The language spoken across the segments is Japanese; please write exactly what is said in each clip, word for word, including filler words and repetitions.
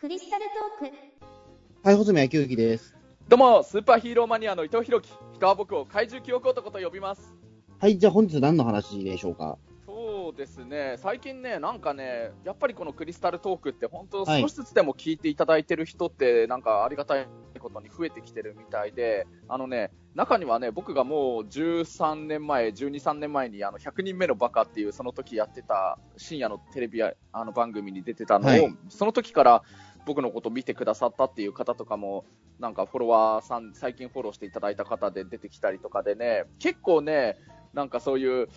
クリスタルトーク。はい、穂積昭之です。どうも、スーパーヒーローマニアの伊藤弘樹。人は僕を怪獣記憶男と呼びます。はい、じゃあ本日何の話でしょうか。そうですね、最近ね、なんかね、やっぱりこのクリスタルトークって本当少しずつでも聞いていただいてる人って、はい、なんかありがたいことに増えてきてるみたいで、あのね、中にはね、僕がもうじゅうさんねんまえ、じゅうに、さんねんまえにあのひゃくにんめのバカっていうその時やってた深夜のテレビあの番組に出てたのを、はい、その時から僕のこと見てくださったっていう方とかもなんかフォロワーさん、最近フォローしていただいた方で出てきたりとかでね、結構ね、なんかそういう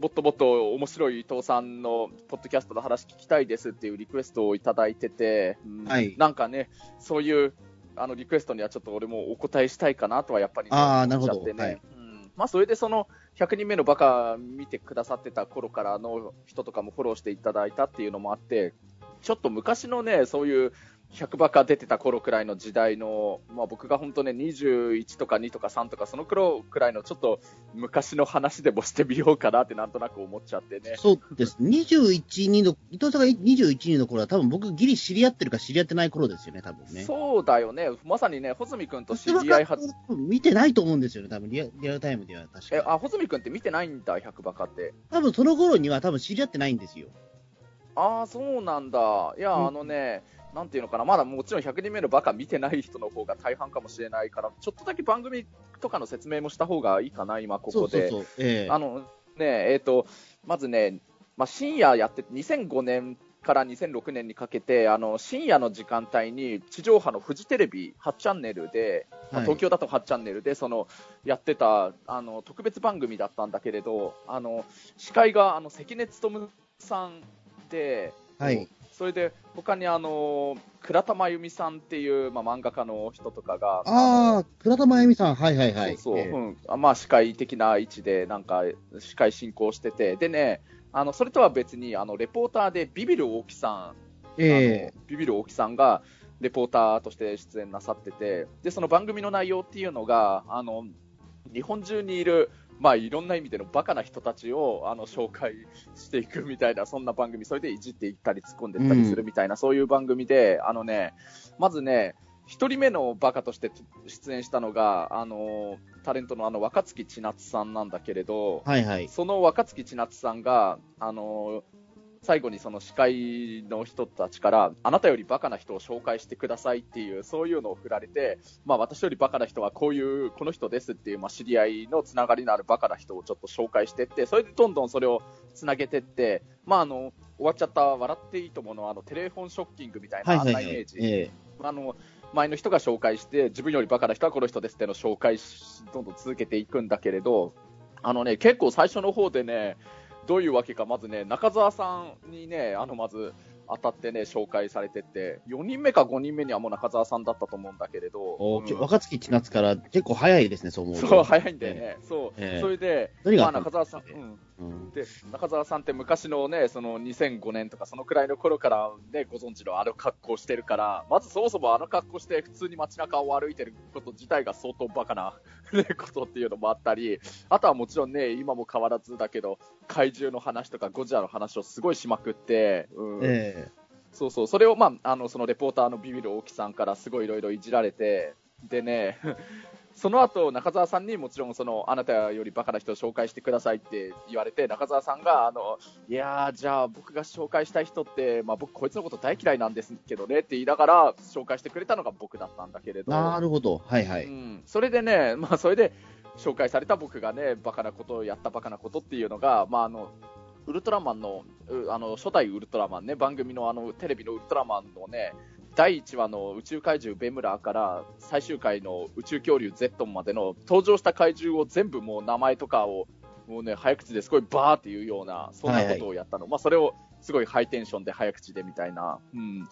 もっともっと面白い伊藤さんのポッドキャストの話聞きたいですっていうリクエストをいただいてて、はい、なんかね、そういうあのリクエストにはちょっと俺もお答えしたいかなとはやっぱり思っちゃってね、はい、うん、まあ、それでそのひゃくにんめのバカ見てくださってた頃からの人とかもフォローしていただいたっていうのもあって、ちょっと昔のね、そういうひゃくバカ出てた頃くらいの時代の、まあ、僕が本当ね、にじゅういちとかにとかさんとかその頃くらいのちょっと昔の話でもしてみようかなってなんとなく思っちゃってね。そうです。にじゅういち、にの、伊藤さんがにじゅういち、にの頃は多分僕ギリ知り合ってるか知り合ってない頃ですよね、多分ね。そうだよね。まさにね、穂積君と知り合いはず。見てないと思うんですよね、多分リア、リアルタイムでは確かに。え、あ、穂積君って見てないんだ、ひゃくバカって。多分その頃には多分知り合ってないんですよ。ああ、そうなんだ。いや、うん、あのね、なんていうのかな、まだもちろんひゃくにんめのバカ見てない人の方が大半かもしれないから、ちょっとだけ番組とかの説明もした方がいいかな、今ここで。そうそうそう、えー、あのね、えっと、まずね、まあ、深夜やってにせんごねんからにせんろくねんにかけて、あの深夜の時間帯に地上波のフジテレビはちチャンネルで、まあ、東京だとはちチャンネルでそのやってたあの特別番組だったんだけれど、あの司会があの関根勤さんで、はい、それで他にあの倉田真由美さんっていう、まあ、漫画家の人とかが、ああ、倉田真由美さん、はいはいはい、そうそう、えーうん、まあ司会的な位置でなんか司会進行してて、でね、あのそれとは別にあのレポーターでビビる大木さん、えー、あのビビる大木さんがレポーターとして出演なさってて、でその番組の内容っていうのがあの日本中にいる、まあ、いろんな意味でのバカな人たちをあの紹介していくみたいな、そんな番組、それでいじっていったり突っ込んでいったりするみたいな、うん、そういう番組で、あのね、まずね、ひとりめのバカとして出演したのがあのタレントのあの若槻千夏さんなんだけれど、はいはい、その若槻千夏さんがあの最後にその司会の人たちからあなたよりバカな人を紹介してくださいっていう、そういうのを振られて、まあ、私よりバカな人はこういうこの人ですっていう、まあ、知り合いのつながりのあるバカな人をちょっと紹介していって、それでどんどんそれをつなげていって、まあ、あの終わっちゃった笑っていいともの、あのテレフォンショッキングみたいな、はいはいはい、イメージ、えー、あの前の人が紹介して自分よりバカな人はこの人ですっていうのを紹介し、どんどん続けていくんだけれど、あのね、結構最初の方でね、どういうわけか、まずね、中澤さんにね、あのまず当たってね、紹介されてって、よにんめかごにんめにはもう中澤さんだったと思うんだけれど、うん、若槻千夏から結構早いですね、そう思うと。そう、早いんだよね、えー、そう、えー、それで、まあ、中澤さん、うんうん、で中澤さんって昔のね、そのにせんごねんとかそのくらいの頃からね、ご存知のあの格好してるから、まずそもそもあの格好して普通に街中を歩いてること自体が相当バカなことっていうのもあったり、あとはもちろんね、今も変わらずだけど怪獣の話とかゴジラの話をすごいしまくって、うん、えーそうそう、それを、まあ、あのそのレポーターのビビる大木さんからすごいいろいろいじられて、でねその後中澤さんにもちろんそのあなたよりバカな人を紹介してくださいって言われて、中澤さんがあのいやー、じゃあ僕が紹介したい人って、まあ、僕こいつのこと大嫌いなんですけどねって言いながら紹介してくれたのが僕だったんだけれど、なるほど、はいはい、うん、それでね、まあ、それで紹介された僕がね、バカなことをやった、バカなことっていうのが、まああのウルトラマンの、あの初代ウルトラマンね、番組のあのテレビのウルトラマンのね、だいいちわの宇宙怪獣ベムラーから最終回の宇宙恐竜ゼットンまでの登場した怪獣を全部もう名前とかをもうね、早口ですごいバーっていうような、そんなことをやったの、はいはい、まあ、それをすごいハイテンションで早口でみたいな、うん、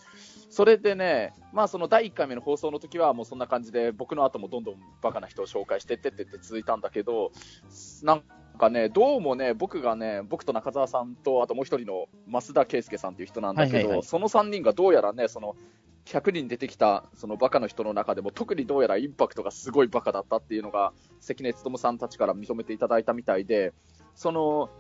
それでね、まあ、そのだいいっかいめの放送の時はもうそんな感じで、僕の後もどんどんバカな人を紹介してってってって続いたんだけど、なんかね、どうもね、僕がね、僕と中澤さんとあともう一人の増田圭介さんという人なんだけど、はいはいはい、そのさんにんがどうやらね、そのひゃくにん出てきたそのバカの人の中でも特にどうやらインパクトがすごいバカだったっていうのが関根勤さんたちから認めていただいたみたいで、その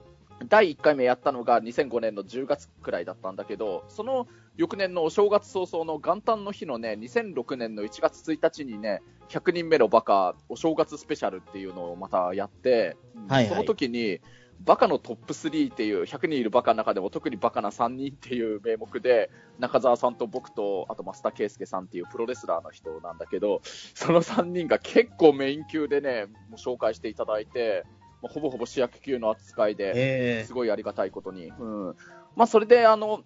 だいいっかいめやったのがにせんごねんのじゅうがつくらいだったんだけど、その翌年のお正月早々の元旦の日のね、にせんろくねんのいちがつついたちにね、ひゃくにんめのバカお正月スペシャルっていうのをまたやって、はいはい、その時にバカのトップスリーっていうひゃくにんいるバカの中でも特にバカなさんにんっていう名目で、中澤さんと僕とあと増田圭介さんっていうプロレスラーの人なんだけど、そのさんにんが結構メイン級でねもう紹介していただいて、まあ、ほぼほぼ主役級の扱いですごいありがたいことに、えーうんまあ、それであの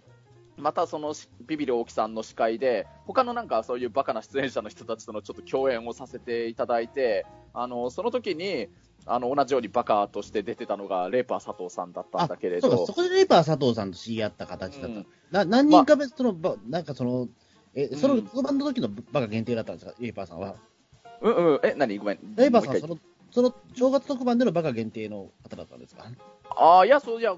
またそのビビる大木さんの司会で他のなんかそういうバカな出演者の人たちとのちょっと共演をさせていただいて、あのその時にあの同じようにバカとして出てたのがレーパー佐藤さんだったんだけれど、 そうそこでレーパー佐藤さんと知り合った形だった、うん、な何人か別の、ま、なんかそのえその特番の時のバカ限定だったんですか、うん、レーパーさんはうんうんえ何ごめんレーパーさんそのその正月特番でのバカ限定の方だったんですか。ああいやそういや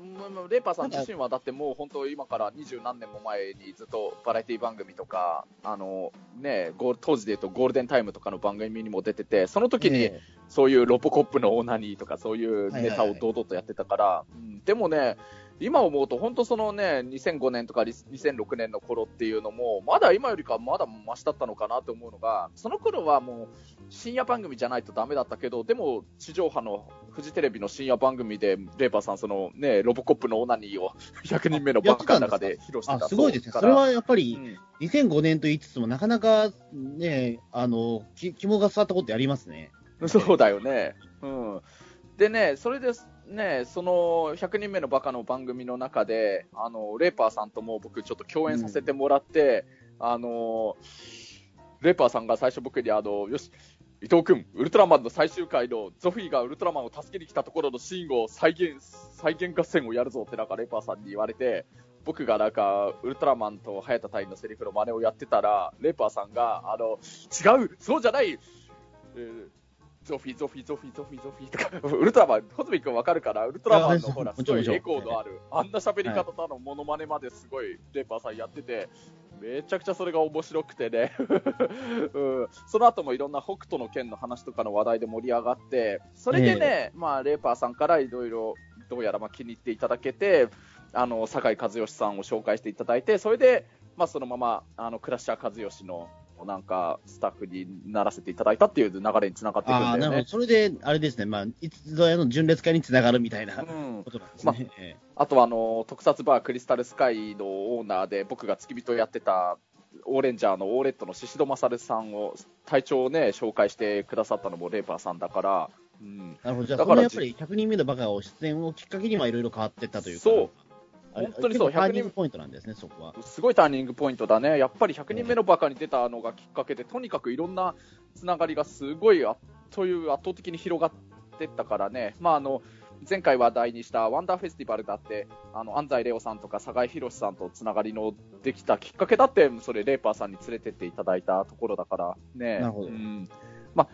レーパーさん自身はだってもう本当今から二十何年も前にずっとバラエティ番組とかあのねゴ当時でいうとゴールデンタイムとかの番組にも出てて、その時にそういうロボコップのオナニーとかそういうネタを堂々とやってたから、はいはいはい、でもね今思うと本当そのねにせんごねんとかにせんろくねんの頃っていうのもまだ今よりかまだマシだったのかなと思うのが、その頃はもう深夜番組じゃないとダメだったけど、でも地上波のフジテレビの深夜番組でレーパーさんそのねロボコップのオナニーをひゃくにんめのバカの中で披露してた。あすごいですね。それはやっぱりにせんごねんと言いつつもなかなかねあの肝が据わったことやりますね。そうだよね。うんでねそれでね、そのひゃくにんめのバカの番組の中であのレーパーさんとも僕ちょっと共演させてもらって、うん、あのレーパーさんが最初僕にあのよし伊藤君ウルトラマンの最終回のゾフィーがウルトラマンを助けに来たところのシーンを再現再現合戦をやるぞってなんかレーパーさんに言われて、僕がなんかウルトラマンと早田隊員のセリフの真似をやってたらレーパーさんがあの違うそうじゃない、えーゾフィゾフィゾフィゾフィゾフィとかウルトラマンホズミ君わかるから、ウルトラマンのほらすごいエコーのあるあんな喋り方とのモノマネまですごいレーパーさんやっててめちゃくちゃそれが面白くてねうんその後もいろんな北斗の拳の話とかの話題で盛り上がって、それでねまあレーパーさんからいろいろどうやらまあ気に入っていただけて、あの酒井和義さんを紹介していただいて、それでまあそのままあのクラッシャー和義のなんかスタッフにならせていただいたっていう流れにつながっていくんだよね。あ、なるほど。それであれですね、まあ、いつぞやの純烈会につながるみたいなことなんですね、うんまあ、あとはあの特撮バークリスタルスカイのオーナーで僕が付き人をやってたオーレンジャーのオーレットの宍戸勝さんを隊長をね紹介してくださったのもレーパーさんだから、うん、なるほど。じゃあだからやっぱりひゃくにんめのバカを出演をきっかけにいろいろ変わっていったというか、そう本当にそう、ターニングポイントなんですね、そこは。すごいターニングポイントだね。やっぱりひゃくにんめのバカに出たのがきっかけで、とにかくいろんなつながりがすごいあという圧倒的に広がってったからね。まああの前回話題にしたワンダーフェスティバルだってあの安西レオさんとか酒井宏さんとつながりのできたきっかけだってそれレーパーさんに連れてっていただいたところだからね。なるほど、うんまあ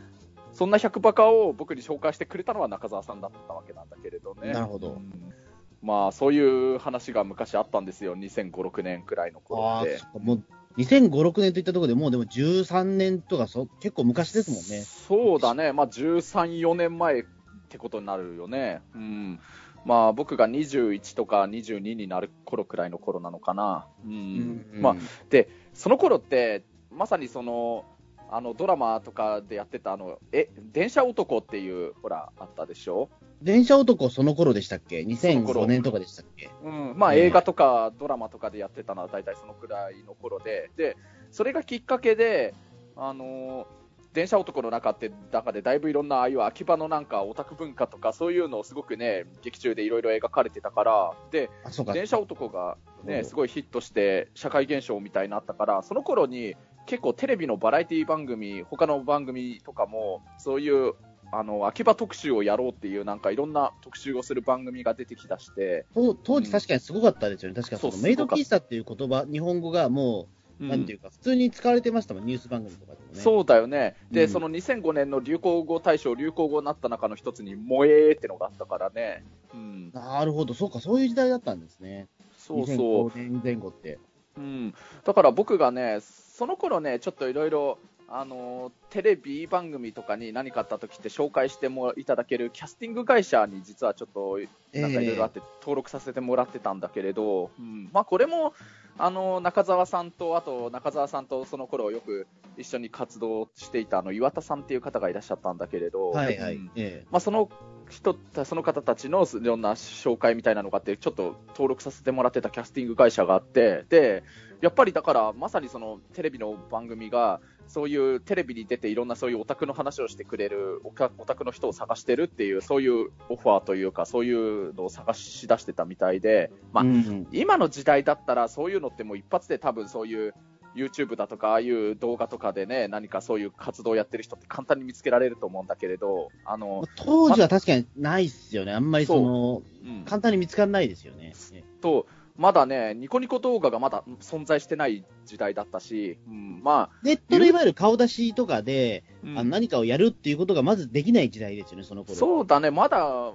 そんなひゃくバカを僕に紹介してくれたのは中澤さんだったわけなんだけれどね。なるほど、うん、まあそういう話が昔あったんですよ、にせんご、ろくねんくらいの頃で。あもうにせんご、ろくねんといったところでもうでもじゅうさんねんとかそ結構昔ですもんね。そうだね、まあ、じゅうさん、よねんまえってことになるよね、うんまあ、僕がにじゅういちとかにじゅうにになる頃くらいの頃なのかな、うんうんうんまあ、でその頃ってまさにそのあのドラマとかでやってたあのえ電車男っていうほらあったでしょ。電車男その頃でしたっけ、にせんごねんとかでしたっけ、うんまあ、映画とかドラマとかでやってたのは大体そのくらいの頃で、でそれがきっかけであの電車男の中って中でだいぶいろんなああいう秋葉のなんかオタク文化とかそういうのをすごくね劇中でいろいろ描かれてたから、でか電車男が、ね、すごいヒットして社会現象みたいになったから、その頃に結構テレビのバラエティ番組他の番組とかもそういうあの秋葉特集をやろうっていうなんかいろんな特集をする番組が出てきだして、当時確かにすごかったですよね、うん、確かにそのメイド喫茶っていう言葉日本語がもう、うん、なんていうか普通に使われてましたもん、ニュース番組とかでもね。そうだよね。で、うん、そのにせんごねんの流行語大賞流行語になった中の一つに萌えーってのがあったからね、うん、なるほど、そうかそういう時代だったんですね。そうそうにせんごねん前後って、うん、だから僕がねその頃ねちょっといろいろあのテレビ番組とかに何かあった時って紹介してもいただけるキャスティング会社に実はちょっとなんかいろいろあって登録させてもらってたんだけれど、えーうんまあ、これもあの中澤さんとあと中澤さんとその頃よく一緒に活動していたあの岩田さんっていう方がいらっしゃったんだけれど、はいはいえーまあ、その人その方たちのいろんな紹介みたいなのがあってちょっと登録させてもらってたキャスティング会社があって、でやっぱりだからまさにそのテレビの番組がそういうテレビに出ていろんなそういうオタクの話をしてくれるオタクの人を探してるっていうそういうオファーというかそういうのを探し出してたみたいで、まあうんうん、今の時代だったらそういうのってもう一発で多分そういうYouTube だとかああいう動画とかでね何かそういう活動をやってる人って簡単に見つけられると思うんだけれど、あの当時は確かにないっすよね、ま、あんまりそのそう、うん、簡単に見つからないですよねと、まだねニコニコ動画がまだ存在してない時代だったし、うんまあ、ネットでいわゆる顔出しとかで、うん、あの何かをやるっていうことがまずできない時代ですよねその頃。そうだねまだ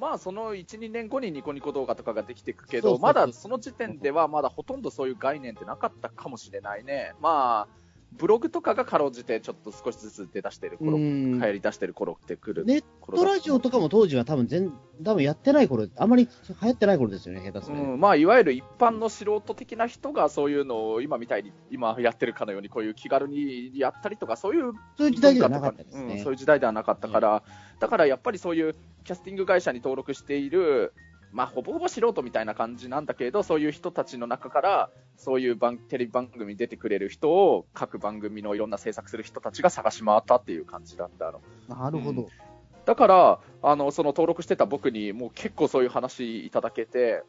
まあ、その いち,に 年後にニコニコ動画とかができていくけどまだその時点ではまだほとんどそういう概念ってなかったかもしれないね。まあブログとかがかろうじてちょっと少しずつ出だしてる頃流行り出してる頃ってくるネットラジオとかも当時は多分全多分やってない頃あまり流行ってない頃ですよね下手する、うんまあ、いわゆる一般の素人的な人がそういうのを今みたいに今やってるかのようにこういう気軽にやったりとかそういうそういう時代ではなかったですね、うん、そういう時代ではなかったから、うん、だからやっぱりそういうキャスティング会社に登録している、まあ、ほぼほぼ素人みたいな感じなんだけどそういう人たちの中からそういう番テレビ番組に出てくれる人を各番組のいろんな制作する人たちが探し回ったっていう感じだったの。なるほど、うん、だからあのその登録してた僕にもう結構そういう話いただけて、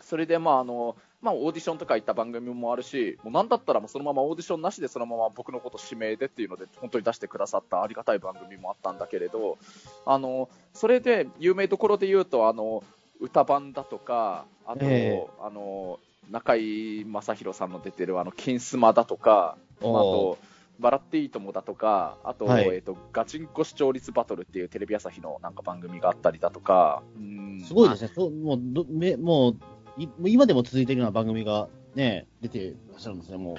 それでまああのまあ、オーディションとか行った番組もあるしもう何だったらもうそのままオーディションなしでそのまま僕のこと指名でっていうので本当に出してくださったありがたい番組もあったんだけれど、あのそれで有名どころで言うとあの歌番だとかあと、えー、あの中居正広さんの出てるあの金スマだとかあとバラっていいともだとかあと、はいえー、とガチンコ視聴率バトルっていうテレビ朝日のなんか番組があったりだとか、うんすごいですねそうもうどめもう今でも続いているような番組が、ね、出てらっしゃるんですね。もう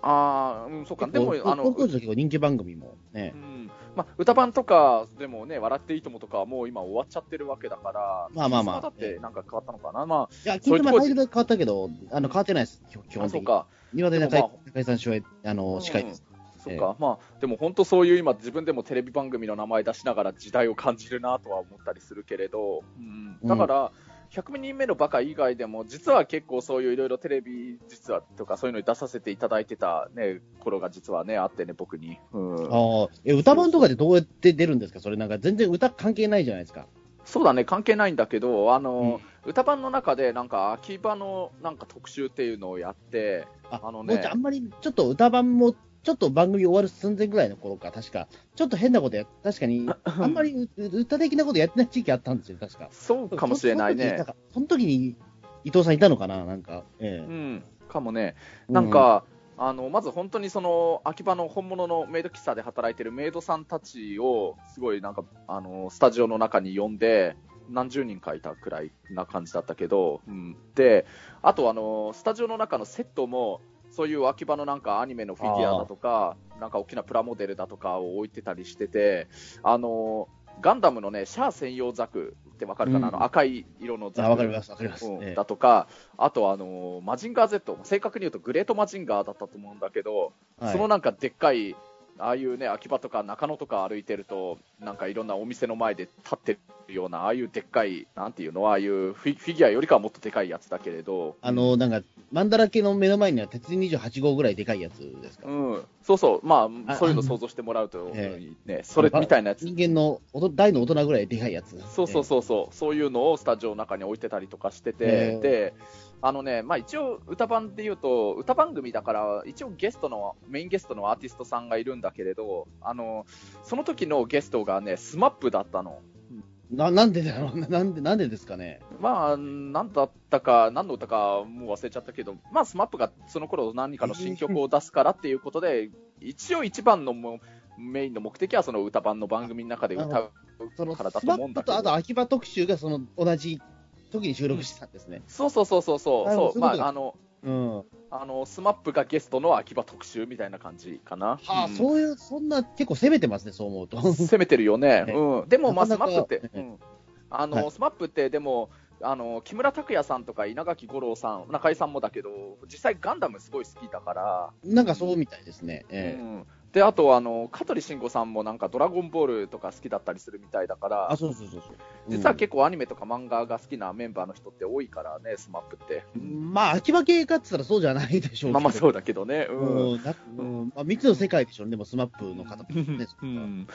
ああ、うん、そうか。でもあの高校時の人気番組もね、うん、まあ歌番とかでもね、笑っていいともとかはもう今終わっちゃってるわけだから、まあまあまあ、だってなんか変わったのかな、まあいや、金スマタイトル変わったけど、あの変わってないです。基本的に。今で中井さん主演あの司会です。うんそうかまあ、でも本当そういう今自分でもテレビ番組の名前出しながら時代を感じるなとは思ったりするけれど、うん、だからひゃくにんめのバカ以外でも実は結構そういういろいろテレビ実はとかそういうのに出させていただいてた、ね、頃が実は、ね、あってね僕に、うん、あえ歌番とかでどうやって出るんですかそれなんか全然歌関係ないじゃないですか。そうだね関係ないんだけどあの、うん、歌番の中でなんか秋葉のなんか特集っていうのをやってああの、ね、あんまりちょっと歌番もちょっと番組終わる寸前ぐらいの頃か確かちょっと変なことや確かにあんまり歌的なことやってない時期あったんですよ確かそうかもしれないね。その時に伊藤さんいたのかななんか、ええうん、かもねなんか、うん、あのまず本当にその秋葉の本物のメイド喫茶で働いてるメイドさんたちをすごいなんかあのスタジオの中に呼んで何十人かいたくらいな感じだったけど、うん、であとあのスタジオの中のセットもそういう秋葉のなんかアニメのフィギュアだとかなんか大きなプラモデルだとかを置いてたりしててあのガンダムのねシャア専用ザクってわかるかな、うん、あの赤い色のザクだとかあとあのマジンガー Z 正確に言うとグレートマジンガーだったと思うんだけど、はい、そのなんかでっかいああいうね秋葉とか中野とか歩いてるとなんかいろんなお店の前で立ってるようなああいうでっかいなんていうのああいうフ ィ, フィギュアよりかはもっとでかいやつだけれどあのなんかマンダラ系の目の前には鉄人にじゅうはち号ぐらいでかいやつですか、うん、そうそうまあそういうの想像してもらうと、えー、ねそれみたいなやつ人間の大の大人ぐらいでかいやつ、ね、そうそうそうそうそういうのをスタジオの中に置いてたりとかしてて、えー、であのねまあ、一応歌番でいうと歌番組だから一応ゲストのメインゲストのアーティストさんがいるんだけれどあのその時のゲストがねスマップだったの。 な, なんでだろうなんでなんでですかね。まあ何だったか何の歌かもう忘れちゃったけどまあスマップがその頃何かの新曲を出すからっていうことで一応一番のもメインの目的はその歌番の番組の中で歌うからだと思うんだけどスマップとあと秋葉特集がその同じ時に収録してたんですね。そうそうそうそうそう。まああの、うん、あのスマップがゲストの秋葉特集みたいな感じかな。はあ、うん、そういうそんな結構攻めてますね、そう思うと。攻めてるよね。うん。でもまあスマップって、うん、あの、はい、スマップってでもあの木村拓哉さんとか稲垣吾郎さん、中井さんもだけど、実際ガンダムすごい好きだから。なんかそうみたいですね。うん。えーうんであとあの香取慎吾さんもなんかドラゴンボールとか好きだったりするみたいだから、あそうそうそうそう、うん、実は結構アニメとか漫画が好きなメンバーの人って多いからね、スマップって、うん、まあ秋葉系かって言ったらそうじゃないでしょうけど、まあまあそうだけどね、うんうんうんまあ、未知の世界でしょうね、でもスマップの方ですね、うん、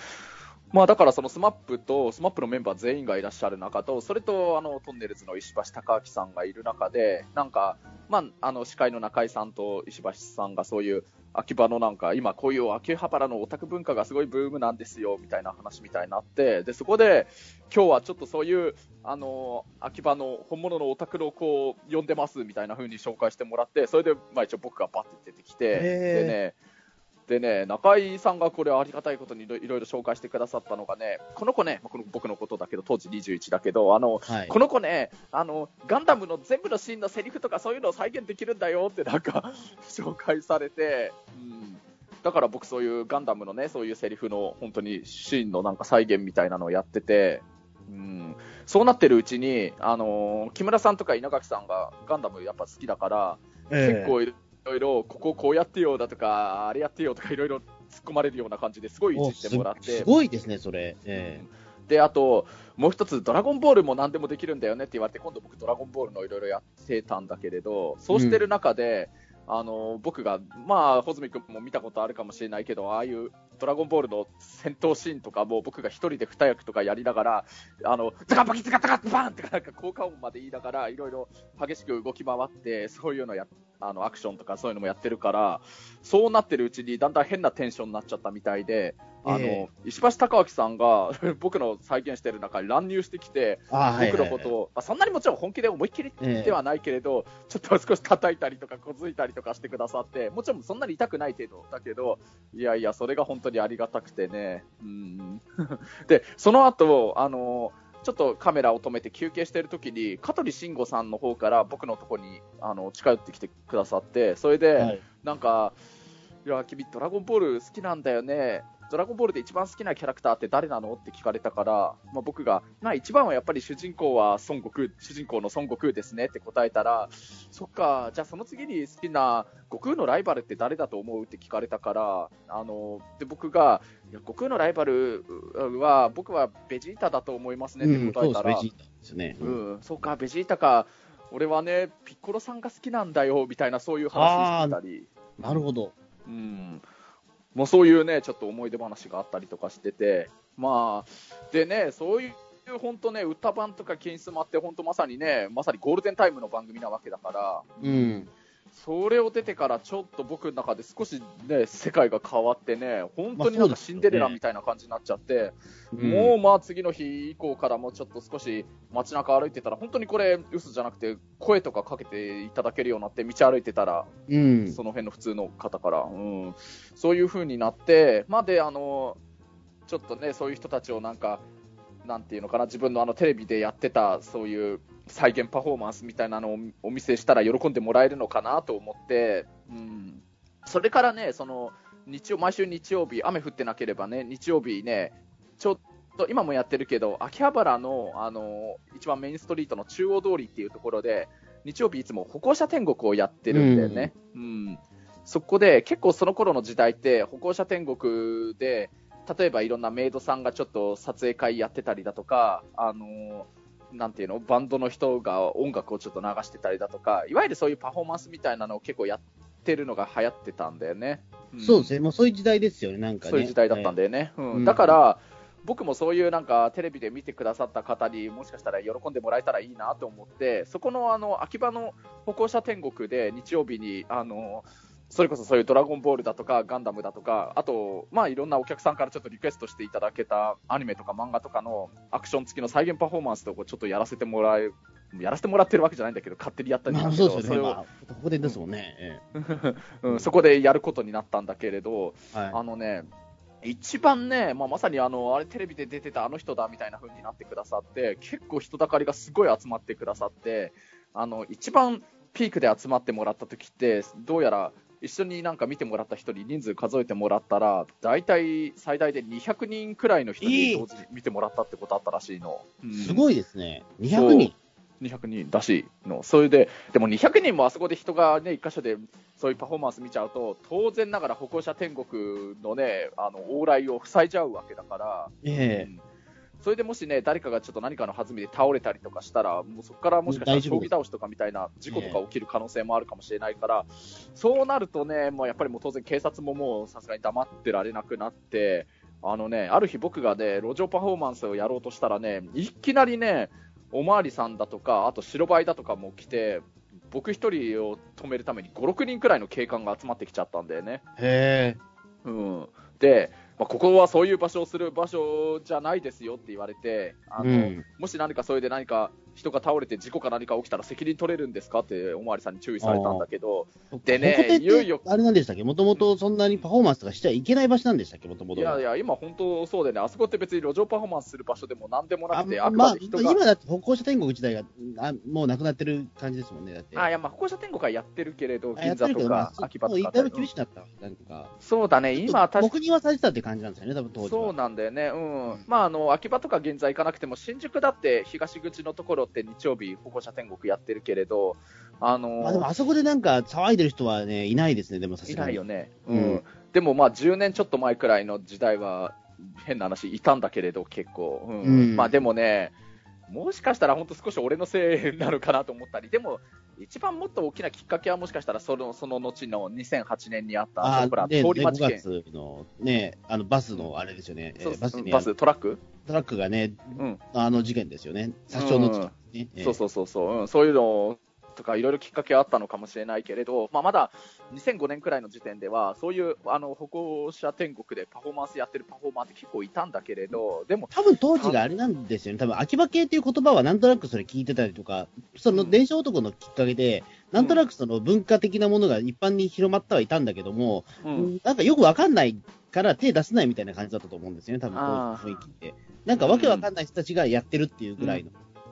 まあだからそのスマップとスマップのメンバー全員がいらっしゃる中と、それとあのトンネルズの石橋貴明さんがいる中でなんか、まあ、あの司会の中井さんと石橋さんがそういう秋葉のなんか今こういう秋葉原のオタク文化がすごいブームなんですよみたいな話みたいになって、でそこで今日はちょっとそういうあの秋葉の本物のオタクの子を呼んでますみたいな風に紹介してもらって、それでまあ一応僕がバッて出てきて、でねでね、中井さんがこれありがたいことにいろいろ紹介してくださったのがね、この子ね、この僕のことだけど当時にじゅういちだけど、あの、はい、この子ねあのガンダムの全部のシーンのセリフとかそういうのを再現できるんだよってなんか紹介されて、うん、だから僕そういうガンダムのねそういうセリフの本当にシーンのなんか再現みたいなのをやってて、うん、そうなってるうちにあの木村さんとか稲垣さんがガンダムやっぱ好きだから、えー、結構いるいろいろこここうやってよだとかあれやってよとかいろいろ突っ込まれるような感じですごいいじってもらって す, すごいですねそれ、えー、であともう一つドラゴンボールも何でもできるんだよねって言われて、今度僕ドラゴンボールのいろいろやってたんだけれど、そうしてる中で、うん、あの僕がまあ穂積君も見たことあるかもしれないけど、ああいうドラゴンボールの戦闘シーンとかも僕が一人で二役とかやりながらあのズカバキズカズカバーンってなんか効果音まで言いながらいろいろ激しく動き回ってそういうのやあのアクションとかそういうのもやってるから、そうなってるうちにだんだん変なテンションになっちゃったみたいで、あの、えー、石橋貴明さんが僕の再現してる中に乱入してきて、僕のことを、はいはいはいまあ、そんなにもちろん本気で思いっきりではないけれど、えー、ちょっと少し叩いたりとかこづいたりとかしてくださって、もちろんそんなに痛くない程度だけど、いやいやそれが本当にありがたくてね、うんでその後あのちょっとカメラを止めて休憩している時に香取慎吾さんの方から僕のところにあの近寄ってきてくださって、それで、はい、なんかいや君ドラゴンボール好きなんだよね、ドラゴンボールで一番好きなキャラクターって誰なのって聞かれたから、まあ、僕がな一番はやっぱり主人公は孫悟空、主人公の孫悟空ですねって答えたら、そっかじゃあその次に好きな悟空のライバルって誰だと思うって聞かれたから、あので僕がいや悟空のライバルは僕はベジータだと思いますねって答えたら、うん、そうです、ベジータですね、うん、そうかベジータか、俺はねピッコロさんが好きなんだよみたいなそういう話をしてたり、なるほど、うんもうそういうねちょっと思い出話があったりとかしてて、まあでねそういう本当ね歌番とか金スマって本当まさにねまさにゴールデンタイムの番組なわけだから、うん、それを出てからちょっと僕の中で少しね世界が変わってね、本当になんかシンデレラみたいな感じになっちゃって、まあ そうですよね、もうまあ次の日以降からもちょっと少し街中歩いてたら、本当にこれ嘘じゃなくて声とかかけていただけるようになって、道歩いてたら、うん、その辺の普通の方から、うん、そういう風になって、まあ、であのちょっとねそういう人たちをなんかなんていうのかな、自分のあのテレビでやってたそういう再現パフォーマンスみたいなのをお見せしたら喜んでもらえるのかなと思って、うん、それからねその日曜毎週日曜日雨降ってなければね日曜日ねちょっと今もやってるけど秋葉原のあの一番メインストリートの中央通りっていうところで日曜日いつも歩行者天国をやってるんだよね、うんうん、そこで結構その頃の時代って歩行者天国で例えばいろんなメイドさんがちょっと撮影会やってたりだとか、あのなんていうのバンドの人が音楽をちょっと流してたりだとか、いわゆるそういうパフォーマンスみたいなのを結構やってるのが流行ってたんだよね、うん、そうですね、もうそういう時代ですよね、なんかねそういう時代だったんだよね、はいうん、だから、うん、僕もそういうなんかテレビで見てくださった方にもしかしたら喜んでもらえたらいいなと思って、そこ の, あの秋葉の歩行者天国で日曜日にあのそれこそそういうドラゴンボールだとかガンダムだとか、あとまあいろんなお客さんからちょっとリクエストしていただけたアニメとか漫画とかのアクション付きの再現パフォーマンスとかちょっとやらせてもらえやらせてもらってるわけじゃないんだけど勝手にやったりとか、まあ、そうですね、それを、まあ、ここでですもんね、うんうん、そこでやることになったんだけれど、はい、あのね一番ね、まあ、まさにあのあれテレビで出てたあの人だみたいな風になってくださって、結構人だかりがすごい集まってくださって、あの一番ピークで集まってもらった時ってどうやら一緒になんか見てもらった人に人数数えてもらったらだいたい最大でにひゃくにんくらいの人に同時に見てもらったってことあったらしいの、うん、すごいですね。にひゃくにんにひゃくにんだしの、それででもにひゃくにんもあそこで人がね一箇所でそういうパフォーマンス見ちゃうと当然ながら歩行者天国のねあの往来を塞いじゃうわけだから、えーうん、それでもしね誰かがちょっと何かの弾みで倒れたりとかしたらもうそこからもしかしたら将棋倒しとかみたいな事故とか起きる可能性もあるかもしれないから、えー、そうなるとねもうやっぱりもう当然警察ももうさすがに黙ってられなくなってあのねある日僕がね路上パフォーマンスをやろうとしたらねいきなりねおまわりさんだとかあと白バイだとかも来て僕一人を止めるために ごろくにんくらいの警官が集まってきちゃったんだよね。へー、うん、で、まあ、ここはそういう場所をする場所じゃないですよって言われてあの、うん、もし何かそれで何か人が倒れて事故か何か起きたら責任取れるんですかっておまわりさんに注意されたんだけどでねいよいよあれなんでしたっけもともとそんなにパフォーマンスとかしちゃいけない場所なんでしたっけもともといやいや今本当そうでねあそこって別に路上パフォーマンスする場所でも何でもなくてあ、あくまで人が、まあ、今だって歩行者天国自体があもうなくなってる感じですもんねだってあいやまあ歩行者天国はやってるけれど銀座とか秋葉とかだいぶ厳しくなったなんかそうだね今僕にはされてたって感じなんですよね多分当時はそうなんだよね、うんうん、まああの秋葉とか銀座行かなくても新宿だって東口のところって日曜日歩行者天国やってるけれど、あのー、あでもあそこでなんか騒いでる人は、ね、いないですね。でもさすがにいないよね、うんうん、でもまあじゅうねんちょっと前くらいの時代は変な話いたんだけれど結構、うんうんまあ、でもねもしかしたら本当少し俺のせいなのかなと思ったりでも一番もっと大きなきっかけはもしかしたらその、その後のにせんはちねんにあったあ、ね、通り魔事件ごがつの、ね、あのバスのあれですよね、うんえー、バスにバストラックトラックがね、うん、あの事件ですよね殺傷の事件、うんえー、そうそうそうそう、うん、そういうのとかいろいろきっかけはあったのかもしれないけれど、まあ、まだにせんごねんくらいの時点ではそういうあの歩行者天国でパフォーマンスやってるパフォーマーって結構いたんだけれどでも多分当時があれなんですよね多分秋葉系っていう言葉はなんとなくそれ聞いてたりとかその電車男のきっかけで、うん、なんとなくその文化的なものが一般に広まってはいたんだけども、うん、なんかよくわかんないから手出せないみたいな感じだったと思うんですよね多分当時の雰囲気ってなんかわけわかんない人たちがやってるっていうぐらいの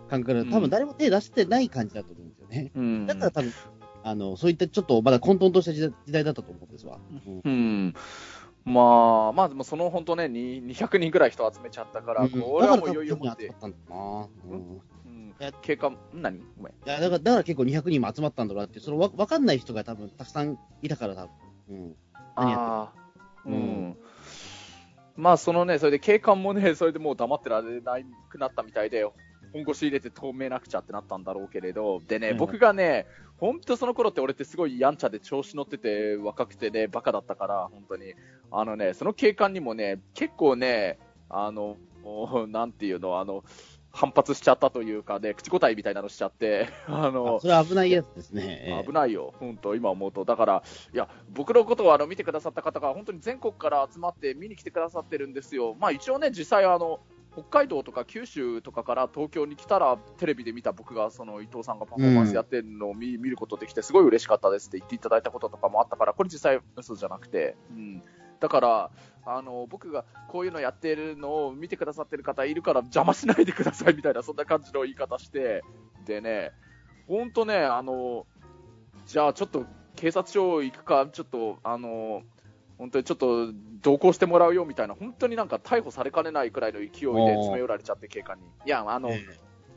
感覚だと、うん、多分誰も手出してない感じだと思うんですよね、うん、だから多分あのそういったちょっとまだ混沌とした時代、時代だったと思うんですわ、うんうん、まあまあでもその本当ねにひゃくにんぐらい人集めちゃったから、うん、これはもういよいよ持ってだから多分集まったんだな、うんうん、経過何ごめんいやだからだから結構にひゃくにんも集まったんだろうなってそのわ分かんない人が多分たくさんいたから多分、うん、何やってる、うんうんまあそのねそれで警官もねそれでもう黙ってられなくなったみたいで本腰入れて止めなくちゃってなったんだろうけれどでね、うん、僕がね本当その頃って俺ってすごいやんちゃで調子乗ってて若くてねバカだったから本当にあのねその警官にもね結構ねあのなんていうのあの反発しちゃったというかね口答えみたいなのしちゃってあのあそれは危ないやつですね危ないよ本当今思うとだからいや僕のことをあの見てくださった方が本当に全国から集まって見に来てくださってるんですよまあ一応ね実際あの北海道とか九州とかから東京に来たらテレビで見た僕がその伊藤さんがパフォーマンスやってるのを 見,、うん、見ることできてすごい嬉しかったですって言っていただいたこととかもあったからこれ実際嘘じゃなくて、うん、だからあの僕がこういうのやってるのを見てくださってる方いるから邪魔しないでくださいみたいなそんな感じの言い方してでねほんとねあのじゃあちょっと警察署行くかちょっとあの本当にちょっと同行してもらうよみたいな本当になんか逮捕されかねないくらいの勢いで詰め寄られちゃって警官にいやあの、え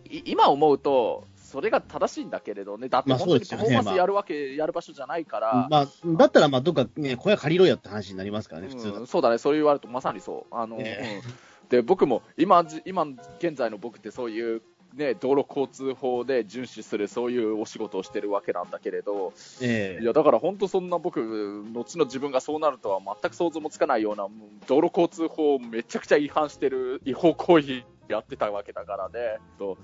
ー、い今思うとそれが正しいんだけれどねだって本当にパフォーマンスやるわけ、まあねまあ、やる場所じゃないから、まあ、だったらまあどっか、ね、小屋借りろよって話になりますからね普通、うん、そうだねそれ言われるとまさにそうあの、えー、で僕も 今, 今現在の僕ってそういうね、道路交通法で遵守するそういうお仕事をしてるわけなんだけれど、えー、いやだから本当そんな僕後の自分がそうなるとは全く想像もつかないような道路交通法をめちゃくちゃ違反してる違法行為やってたわけだからねと、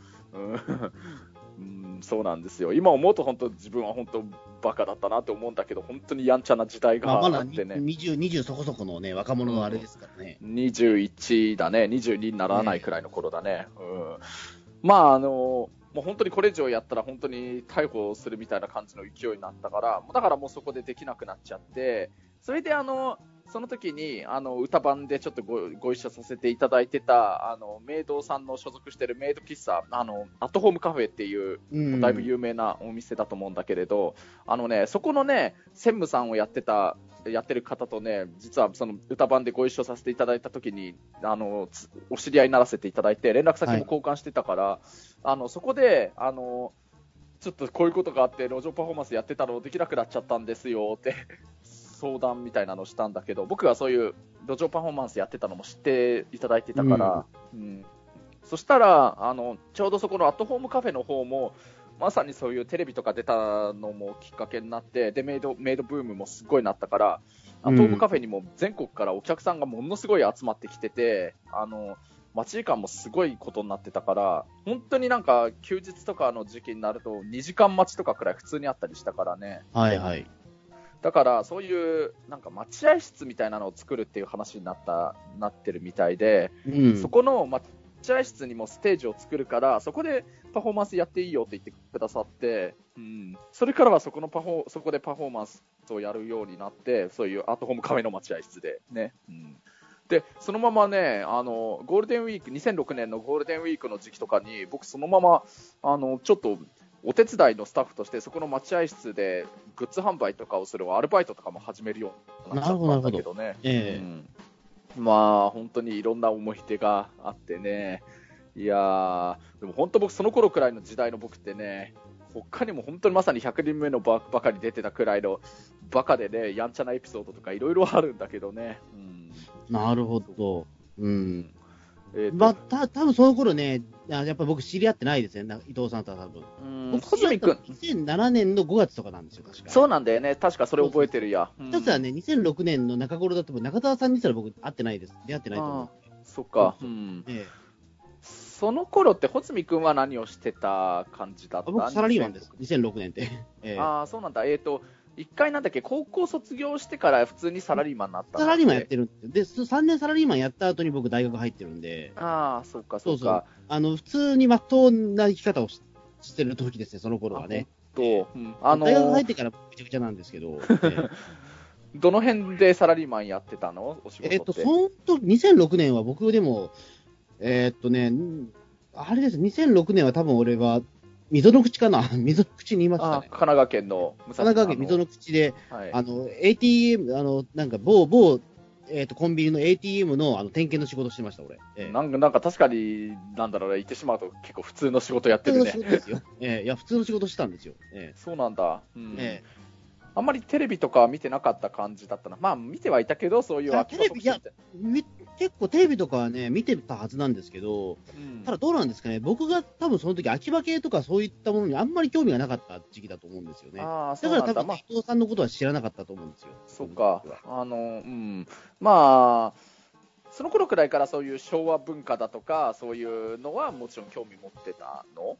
うん、うんそうなんですよ今思うと本当自分は本当バカだったなと思うんだけど本当にやんちゃな時代があってね、まあ、まだ 20, にじゅうそこそこの、ね、若者のあれですからね、うん、にじゅういちだねにじゅうににならないくらいの頃だね、えー、うんまああのもう本当にこれ以上やったら本当に逮捕するみたいな感じの勢いになったからだからもうそこでできなくなっちゃってそれであのその時にあの歌番でちょっと ご, ご一緒させていただいてたあのメイドさんの所属してるメイド喫茶あのアットホームカフェっていう、うん、だいぶ有名なお店だと思うんだけれどあの、ね、そこの、ね、専務さんをやってたやってる方とね実はその歌番でご一緒させていただいた時にあのお知り合いにならせていただいて連絡先も交換してたから、はい、あのそこであのちょっとこういうことがあって路上パフォーマンスやってたのできなくなっちゃったんですよって相談みたいなのをしたんだけど僕はそういう路上パフォーマンスやってたのも知っていただいてたから、うんうん、そしたらあのちょうどそこのアットホームカフェの方もまさにそういうテレビとか出たのもきっかけになってでメイド、メイドブームもすごいなったから、うん、アットホームカフェにも全国からお客さんがものすごい集まってきててあの待ち時間もすごいことになってたから本当になんか休日とかの時期になるとにじかん待ちとかくらい普通にあったりしたからねはいはいだからそういうなんか待合室みたいなのを作るっていう話になったなってるみたいで、うん、そこの待合室にもステージを作るからそこでパフォーマンスやっていいよって言ってくださって、うん、それからはそこのパフォそこでパフォーマンスをやるようになってそういうアットホームカフェの待合室でね、うんでそのままねあのゴールデンウィークにせんろくねんのゴールデンウィークの時期とかに僕そのままあのちょっとお手伝いのスタッフとしてそこの待合室でグッズ販売とかをするアルバイトとかも始めるようになっちゃったんだけどねどど、えーうん、まあ本当にいろんな思い出があってねいやでも本当僕その頃くらいの時代の僕ってね他にも本当にまさにひゃくにんめのバカに出てたくらいのバカでねやんちゃなエピソードとかいろいろあるんだけどね、うん、なるほど、うんえーとまあ、た多分その頃ねやっぱり僕知り合ってないですよね伊藤さんとは多分僕知り合ったのにせんななねんのごがつとかなんですよ確かそうなんだよね確かそれ覚えてるや一つはねにせんろくねんの中頃だと中澤さんにしたら僕会ってないです出会ってないと思うそっかうん、ええその頃って穂積君は何をしてた感じだったんですか？僕サラリーマンですにせんろくねんって、えー、ああそうなんだえっ、ー、といっかいなんだっけ高校卒業してから普通にサラリーマンになったサラリーマンやってるんでさんねんサラリーマンやった後に僕大学入ってるんでああそうかそうかそうそうあの普通に真っ当な生き方をしてる時ですねその頃はねと、うんあのー、大学入ってからめちゃくちゃなんですけど、えーどの辺でサラリーマンやってたのお仕事ってえっ、ー、とその時にせんろくねんは僕でもえー、っとね、あれです、にせんろくねんは多分俺は、溝の口かな、溝の口にいましたね。神奈川県の、神奈川県溝の口で、はい、あの、エーティーエム、あの、なんか某、某、えー、っと、コンビニの エーティーエム の、あの、点検の仕事してました、俺。えー、なんか、なんか確かに、なんだろうね、言ってしまうと結構普通の仕事やってるね。普通の仕事ですよ。えー、いや、普通の仕事したんですよ。えー、そうなんだ。うんえーあんまりテレビとか見てなかった感じだったな。まあ見てはいたけどそういうテレビいや結構テレビとかはね見てたはずなんですけど、うん、ただどうなんですかね。僕が多分その時秋葉系とかそういったものにあんまり興味がなかった時期だと思うんですよね。あだから多分伊藤さんのことは知らなかったと思うんですよ。そうか。あのうんまあ。その頃くらいからそういう昭和文化だとかそういうのはもちろん興味持ってたの？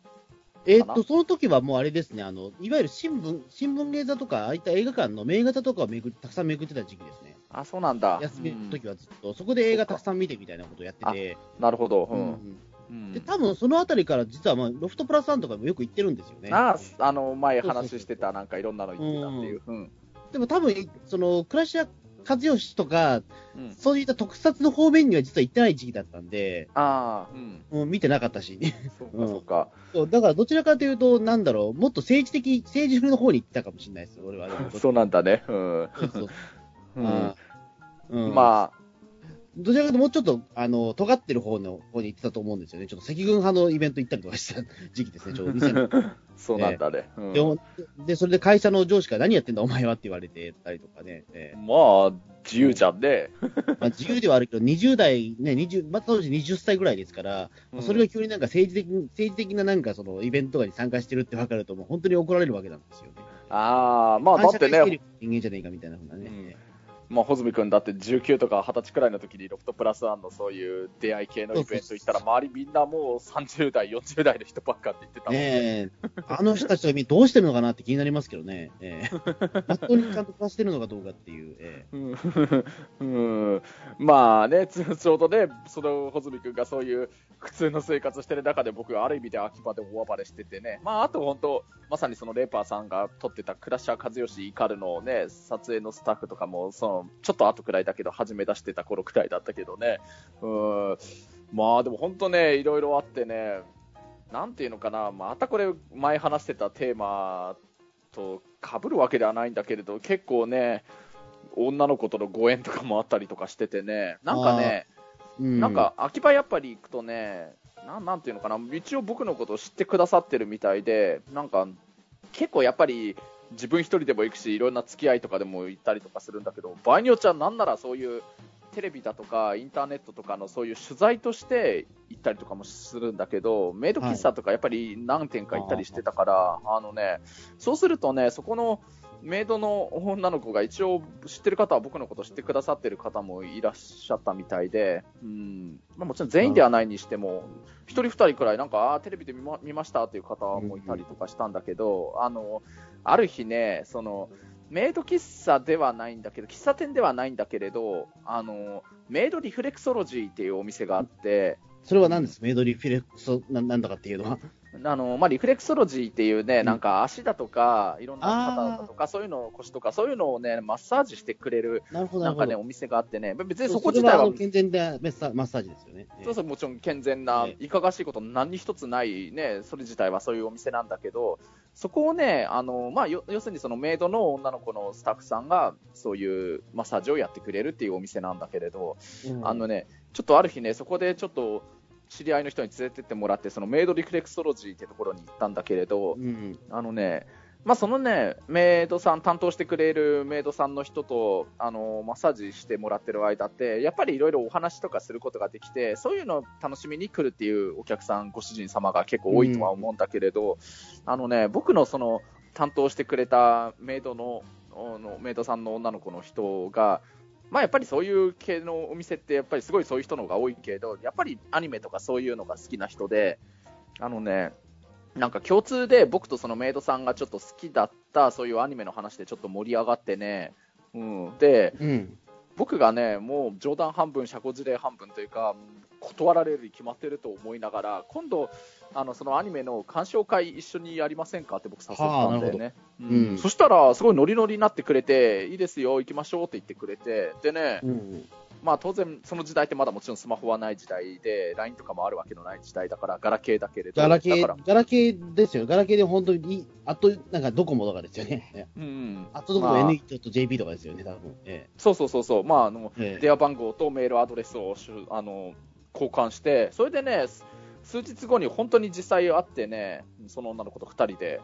えー、っとその時はもうあれですねあのいわゆる新聞新聞芸座とかああいった映画館の名画座とかをめぐたくさん巡ってた時期ですね。あそうなんだ。休みの時はずっと、うん、そこで映画たくさん見てみたいなことをやってて。なるほど。うんうんうん、で多分そのあたりから実は、まあ、ロフトプラスさんとかもよく行ってるんですよね。ああの前話してたなんかいろんなの行ってたっていう。うんうん、でも多分そのクラシア和義とか、うん、そういった特撮の方面には実は行ってない時期だったんで、あうん、もう見てなかったし、そうかそうかうん、そうだからどちらかというとなんだろうもっと政治的政治風の方に行ったかもしれないです。俺はそうなんだね。うん。そううんあうん、まあどちらかというともうちょっとあの尖ってる方の方に行ってたと思うんですよね。ちょっと赤軍派のイベント行ったりとかした時期ですね。ちょうどにせんねんそうなんだね、えーうん、でそれで会社の上司から何やってんだお前はって言われてたりとかね、えー、まあ自由じゃんね、うんまあ、自由ではあるけどにじゅう代ねにじゅう、まあ、当時はたちぐらいですから、うん、それが急になんか政治的政治的ななんかそのイベントとかに参加してるって分かるともう本当に怒られるわけなんですよね。ああまあだってね人間じゃねえかみたいなふうなね、うんまあ、穂積君だってじゅうきゅうとかはたちくらいの時にロフトプラスワンのそういう出会い系のイベント行ったら周りみんなもうさんじゅう代よんじゅう代の人ばっかって言ってたもんね、えー、あの人たちはどうしてるのかなって気になりますけどね、えー、本当にちゃんと暮らしてるのかどうかっていう、えーうんうん、まあねちょうどねその穂積君がそういう苦痛の生活してる中で僕はある意味で秋葉で大暴れしててね、まあ、あと本当まさにそのレーパーさんが撮ってたクラッシャー和義イカルのね撮影のスタッフとかもそのうん、ちょっと後くらいだけど始め出してた頃くらいだったけどね。うん、まあでも本当ね、いろいろあってね、なんていうのかな、またこれ前話してたテーマと被るわけではないんだけれど、結構ね女の子とのご縁とかもあったりとかしててね、なんかね、うん、なんか秋葉やっぱり行くとね、な、なんていうのかな、一応僕のことを知ってくださってるみたいで、なんか結構やっぱり自分一人でも行くし、いろんな付き合いとかでも行ったりとかするんだけど、場合によっちゃなんならそういうテレビだとかインターネットとかのそういう取材として行ったりとかもするんだけど、メイド喫茶とかやっぱり何店か行ったりしてたから、はい、あのね、そうするとね、そこのメイドの女の子が一応知ってる方は僕のこと知ってくださってる方もいらっしゃったみたいで、うん、まあ、もちろん全員ではないにしても一人二人くらいなんか、あ、テレビで見ま、見ましたっていう方もいたりとかしたんだけど、あの、ある日ね、そのメイド喫茶ではないんだけど、喫茶店ではないんだけれど、あのメイドリフレクソロジーっていうお店があって、それは何です、メイドリフレクソ な, なんだかっていうのはあの、まあ、リフレクソロジーっていうね、なんか足だとかいろんな肩だとかそういうの、腰とかそういうのをねマッサージしてくれる、なるほど、なんかねお店があってね、別にそこ自体はそ健全なマッサージですよね。そうそう、もちろん健全な、いかがしいこと何一つないね、それ自体はそういうお店なんだけど、そこをね、あの、まあ、要するにそのメイドの女の子のスタッフさんがそういうマッサージをやってくれるっていうお店なんだけれど、うん、あのね、ちょっとある日ね、そこでちょっと知り合いの人に連れてってもらって、そのメイドリフレクソロジーってところに行ったんだけれど、うん、あのね、まあ、そのねメイドさん、担当してくれるメイドさんの人とあのマッサージしてもらってる間ってやっぱりいろいろお話とかすることができて、そういうのを楽しみに来るっていうお客さん、ご主人様が結構多いとは思うんだけれど、うん、あのね、僕のその担当してくれたメイドの、のメイドさんの女の子の人が、まあ、やっぱりそういう系のお店ってやっぱりすごいそういう人の方が多いけど、やっぱりアニメとかそういうのが好きな人で、あのね、なんか共通で僕とそのメイドさんがちょっと好きだったそういうアニメの話でちょっと盛り上がってね、うん、で、うん、僕がねもう冗談半分社交辞令半分というか断られるに決まってると思いながら、今度あのそのアニメの鑑賞会一緒にやりませんかって僕誘ったんだよね、うんうん、そしたらすごいノリノリになってくれて、いいですよ行きましょうって言ってくれて、でね、うんまあ、当然その時代ってまだもちろんスマホはない時代で ライン とかもあるわけのない時代だから、ガラケーだけれど、ガラケーだからガラケーですよ。ガラケーで本当にあとなんかドコモとかですよね、うん、あとドコモ、まあ、エヌイー ジェーピー とかですよね多分、ええ、そうそうそうそう、まああのええ、電話番号とメールアドレスをあの交換して、それでね数日後に本当に実際会ってね、その女の子とふたりで、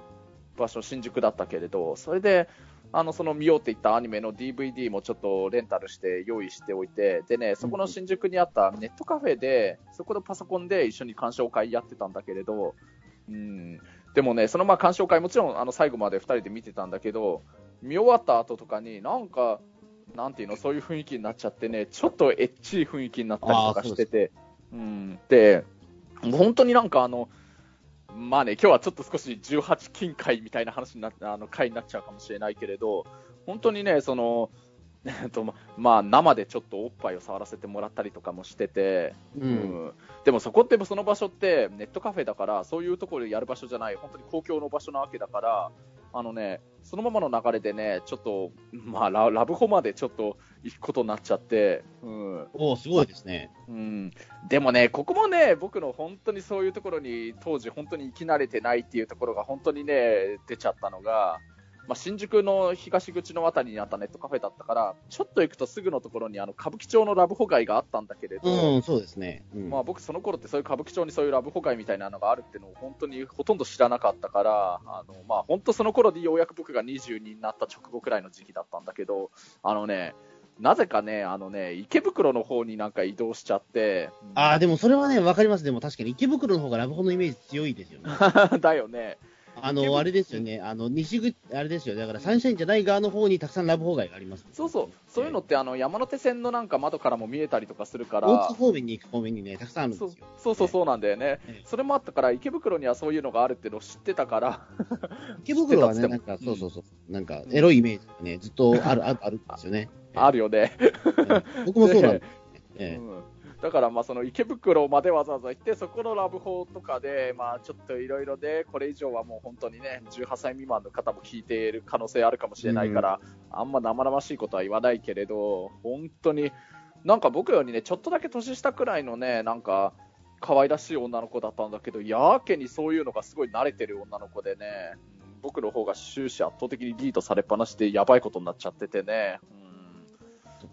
場所新宿だったけれど、それであのその見ようって言ったアニメの ディーブイディー もちょっとレンタルして用意しておいて、でねそこの新宿にあったネットカフェで、そこのパソコンで一緒に鑑賞会やってたんだけれど、うんでもねそのまあ鑑賞会もちろんあの最後までふたりで見てたんだけど、見終わった後とかになんかなんていうの、そういう雰囲気になっちゃってね、ちょっとエッチい雰囲気になったりとかしてて、うんで本当になんかあのまあね、今日はちょっと少しじゅうはち禁会みたいな話になあの会になっちゃうかもしれないけれど、本当にねその、えっとまあ、生でちょっとおっぱいを触らせてもらったりとかもしてて、うんうん、でもそこってその場所ってネットカフェだからそういうところでやる場所じゃない、本当に公共の場所なわけだから、あのねそのままの流れでねちょっと、まあ、ラ, ラブホまでちょっと行くことになっちゃって、うん、おすごいですね、うん、でもねここもね僕の本当にそういうところに当時本当に生き慣れてないっていうところが本当にね出ちゃったのが、まあ、新宿の東口のあたりにあったネットカフェだったから、ちょっと行くとすぐのところにあの歌舞伎町のラブホ街があったんだけれど、うん、そうですね、うんまあ、僕その頃ってそういう歌舞伎町にそういうラブホ街みたいなのがあるっていうのを本当にほとんど知らなかったから、あの、まあ、本当その頃でようやく僕がにじゅうにになった直後くらいの時期だったんだけど、あのねなぜかねあのね池袋の方になんか移動しちゃって、うん、ああでもそれはねわかります。でも確かに池袋の方がラブホのイメージ強いですよねだよね。あのあれですよね、あの西口あれですよ、だからサンシャインじゃない側の方にたくさんラブホ街があります、ね、そうそうそういうのってあの山手線のなんか窓からも見えたりとかするから、大津方面に行く方面にねたくさんあるんですよ。そうそうそうなんだよね、ええ、それもあったから池袋にはそういうのがあるってのを知ってたから池袋はねなんかそうそうそう、うん、なんかエロいイメージがねずっとあるあるあるんですよねあるよね僕もそうなんです、ええうんだだからまあその池袋までわざわざ行って、そこのラブホとかでまあちょっといろいろで、これ以上はもう本当にねじゅうはっさい未満の方も聞いている可能性あるかもしれないから、うん、あんま生々しいことは言わないけれど、本当になんか僕よりねちょっとだけ年下くらいのねなんか可愛らしい女の子だったんだけど、やけにそういうのがすごい慣れてる女の子でね、僕の方が終始圧倒的にリードされっぱなしでやばいことになっちゃっててね、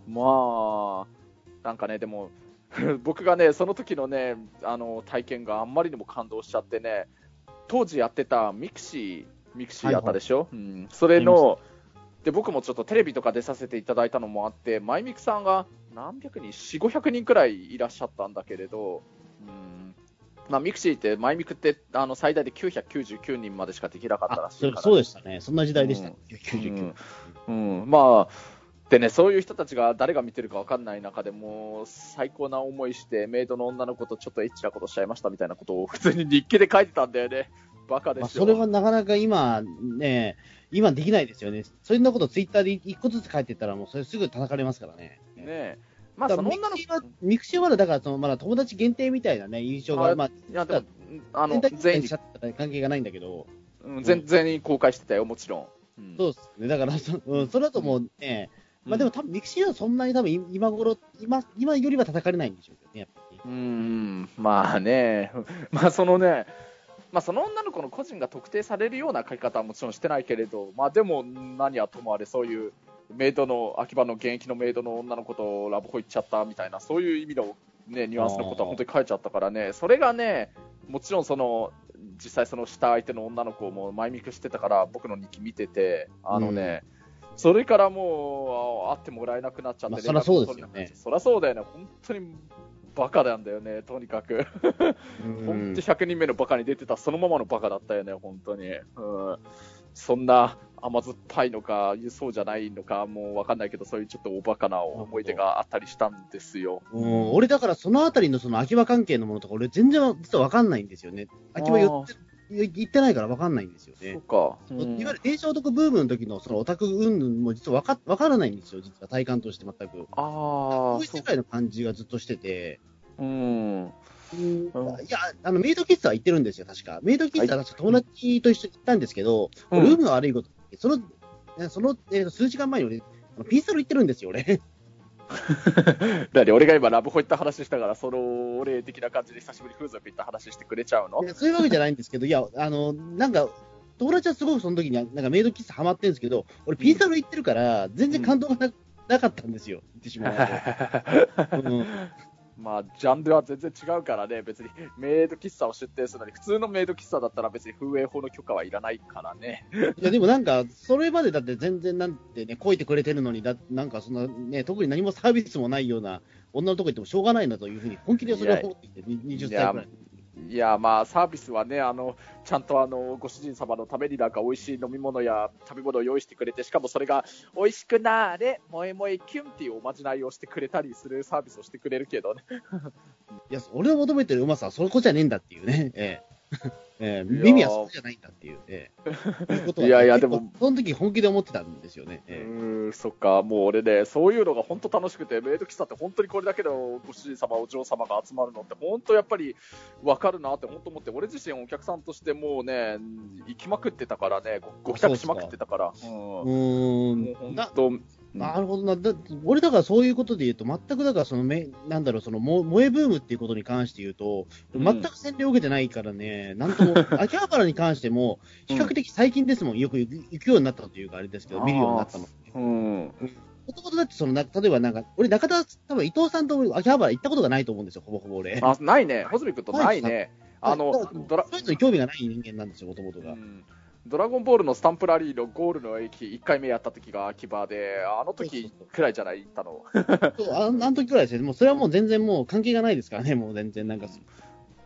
うん、まあなんかねでも僕がねその時のねあの体験があんまりにも感動しちゃってね、当時やってたミクシーミクシーやったでしょ、はいはい、うん、それので僕もちょっとテレビとか出させていただいたのもあって、マイミクさんが何百人 よんひゃくごひゃくにんくらいいらっしゃったんだけれど、うんまあ、ミクシーってマイミクってあの最大できゅうひゃくきゅうじゅうきゅうにんまでしかできなかったらしいから、ね、そ, そうでしたね、そんな時代でした、うん、きゅうひゃくきゅうじゅうきゅう、うんうん、まあでね、そういう人たちが誰が見てるか分かんない中でも最高な思いしてメイドの女の子とちょっとエッチなことしちゃいましたみたいなことを普通に日記で書いてたんだよね。バカですよ、まあ、それはなかなか今ね今できないですよね。そんなことツイッターで一個ずつ書いてたらもうそれすぐ叩かれますからね。ねえ、まあ、その女の子ミクシーはまだだからそのまだ友達限定みたいなね印象があ、まあ、いやでもあの全員関係がないんだけど、うん、全然公開してたよもちろん。うん、そうですね。だからそ、うん、それだともうね、うん、まあでも多分ミクシーはそんなに多分今頃 今, 今よりは叩かれないんでしょうけどねやっぱり。うーんまあねまあそのね。まあ、その女の子の個人が特定されるような書き方はもちろんしてないけれど、まあ、でも何はともあれそういうメイドの秋葉の現役のメイドの女の子とラブホ行っちゃったみたいなそういう意味の、ね、ニュアンスのことは本当に書いちゃったからね。それがねもちろんその実際その下相手の女の子も前見くしてたから僕の日記見ててあのね、うん、それからもう会ってもらえなくなっちゃって、まあ、そりゃそうですよね。そりゃそうだよね。本当にバカなんだよねとにかく本当ひゃくにんめのバカに出てたそのままのバカだったよね本当に、うん、そんな甘酸っぱいのかそうじゃないのかもう分かんないけどそういうちょっとおバカな思い出があったりしたんですよ、うん、俺だからそのあたりのその秋葉関係のものとか俺全然実は分かんないんですよね。秋葉寄って行ってないから分かんないんですよね。そうか、うん、いわゆる低所得ブームの時のそのオタク云々も実は分か、分からないんですよ実は体感として全く。あこういう世界の感じがずっとしてて、うん、うん、いやあのメイド喫茶は行ってるんですよ確か。メイド喫茶は友達と一緒に行ったんですけど、うん、ルームが悪いことそのその、えー、数時間前に俺ピースロ行ってるんですよ俺だ俺が今ラブホ行った話したからそのお礼的な感じで久しぶり風俗行った話してくれちゃうの？そういうわけじゃないんですけどいやあのなんか友達はすごくその時になんかメイド喫茶ハマってるんですけど俺ピーサロ行ってるから全然感動が な,、うん、なかったんですよ言ってしまうと、うん、まあジャンルは全然違うからね。別にメイド喫茶を出店するのに普通のメイド喫茶だったら別に風営法の許可はいらないからねいやでもなんかそれまでだって全然なんてねこいてくれてるのにだなんかそんなね特に何もサービスもないような女のとこ行ってもしょうがないなというふうに本気でそれを思っていてはたちくらいいやまあサービスはねあのちゃんとあのご主人様のためになんか美味しい飲み物や食べ物を用意してくれてしかもそれが美味しくなーれ萌え萌えキュンっていうおまじないをしてくれたりするサービスをしてくれるけどねいや俺を求めてるうまさはそこじゃねえんだっていうね、ええええ、耳はそこじゃないんだっていう、ええ、いうことは、ね、いやいやでもその時本気で思ってたんですよね、ええ、うーんそっかもう俺ねそういうのが本当楽しくてメイド喫茶って本当にこれだけのご主人様お嬢様が集まるのって本当やっぱり分かるなって本当思って俺自身お客さんとしてもうね行きまくってたからね ご, ご帰宅しまくってたからうーんなるほどな。だ俺だからそういうことで言うと全くだからそのめなんだろうその萌えブームっていうことに関して言うと全く洗礼を受けてないからね、うん、なんとも秋葉原に関しても比較的最近ですもん、うん、よく行くようになったというかあれですけど見るようになったの。うん。元々だってその例えばなんか俺中田多分伊藤さんと秋葉原行ったことがないと思うんですよほぼほぼ俺。あないね。ホズミ君とないね。あのドラそういうのに興味がない人間なんですよ元々が。うんドラゴンボールのスタンプラリーのゴールの駅いっかいめやった時が秋葉であの時くらいじゃない行ったのそうあの時くらいですね。もうそれはもう全然もう関係がないですからねもう全然なんか、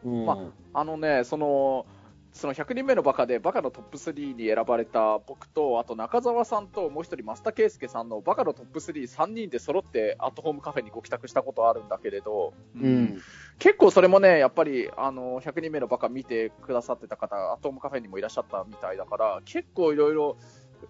うんまあ、あのねそのそのひゃくにんめのバカでバカのトップスリーに選ばれた僕とあと中澤さんともう一人増田圭介さんのバカのトップさんにんで揃ってアットホームカフェにご帰宅したことあるんだけれど、うんうん、結構それもねやっぱりあのひゃくにんめのバカ見てくださってた方アットホームカフェにもいらっしゃったみたいだから結構いろいろ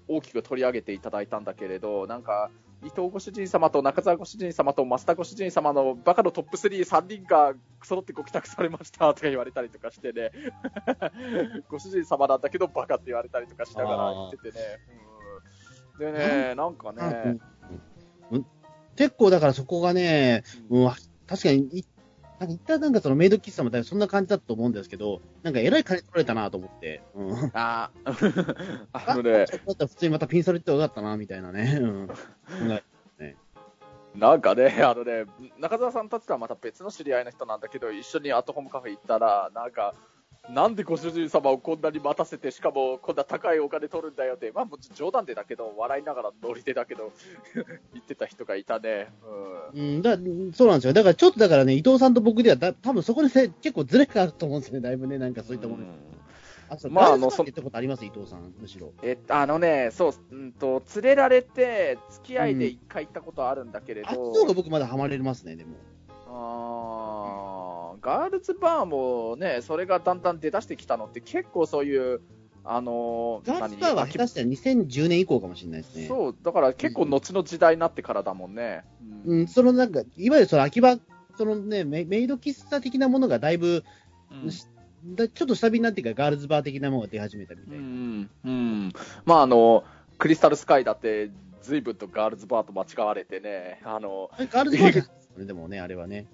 大きく取り上げていただいたんだけれどなんか伊藤ご主人様と中澤ご主人様と増田ご主人様のバカのトップスリー、さんにんが揃ってご帰宅されましたとか言われたりとかしてねご主人様なんだけどバカって言われたりとかしながら言っててね、うん、でね、なんかね、うんうん、結構だからそこがね、うんうん、確かになんか一旦なんかそのメイド喫茶みたいなそんな感じだと思うんですけど、なんかえらい金取られたなと思って、うん、ああのね、だったら普通にまたピンされてよかったなみたいなね、うん、なんかね、あのね、中澤さんたちとはまた別の知り合いの人なんだけど、一緒にアットホームカフェ行ったら、なんかなんでご主人様をこんなに待たせて、しかもこんな高いお金取るんだよって、まあもちろん冗談でだけど、笑いながらノリでだけど言ってた人がいたね、うんうん、だそうなんですよ。だからちょっとだからね、伊藤さんと僕ではだ多分そこで結構ズレがあると思うんですね、だいぶね、なんかそういったもの、うん、あそう、まあ、あのそってことあります伊藤さん、むしろえあのね、そう、うんと連れられて付き合いで一回行ったことあるんだけれど、うん、あっちの方が僕まだハマれますね、でもあーガールズバーもね、それがだんだん出だしてきたのって結構そういうあのー、ガールズバーは下手したらにせんじゅうねん以降かもしれないですね。そうだから結構後の時代になってからだもんね、うんうんうん、そのなんかいわゆるその秋葉その、ね、メイド喫茶的なものがだいぶ、うんだちょっと下火になってからガールズバー的なものが出始めたみたいな、うんうん、まああのクリスタルスカイだって随分とガールズバーと間違われてね、あのガールズバーででもねあれはね、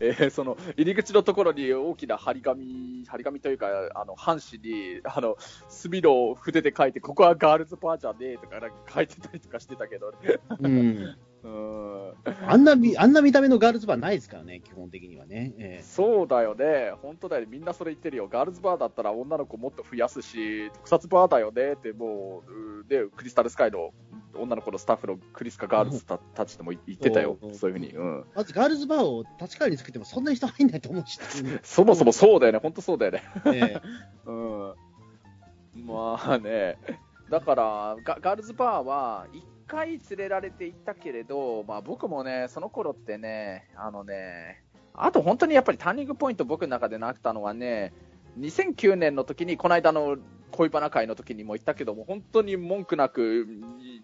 えー、その入り口のところに大きな張り紙張り紙というかあの半紙にあの墨の筆で書いてここはガールズバーじゃねえとかなんか書いてたりとかしてたけど、ね、うんうんあんなあんな見た目のガールズバーないですからね基本的にはね、えー、そうだよね本当だよねみんなそれ言ってるよ。ガールズバーだったら女の子もっと増やすし特撮バーだよねってもうでクリスタルスカイの女の子のスタッフのクリスカガールズたちとも言ってたよ、うん、そういうふうに、うん、まずガールズバーを立ち返りに作ってもそんなに人入んないと思うしそもそもそうだよね本当そうだよね、えーうん、まあねだからガ、ガールズバーは一回連れられて行ったけれど、まあ、僕もねその頃ってねあのねあと本当にやっぱりターニングポイント僕の中でなったのはねにせんきゅうねんの時にこの間の恋バナ会の時にも言ったけども本当に文句なく、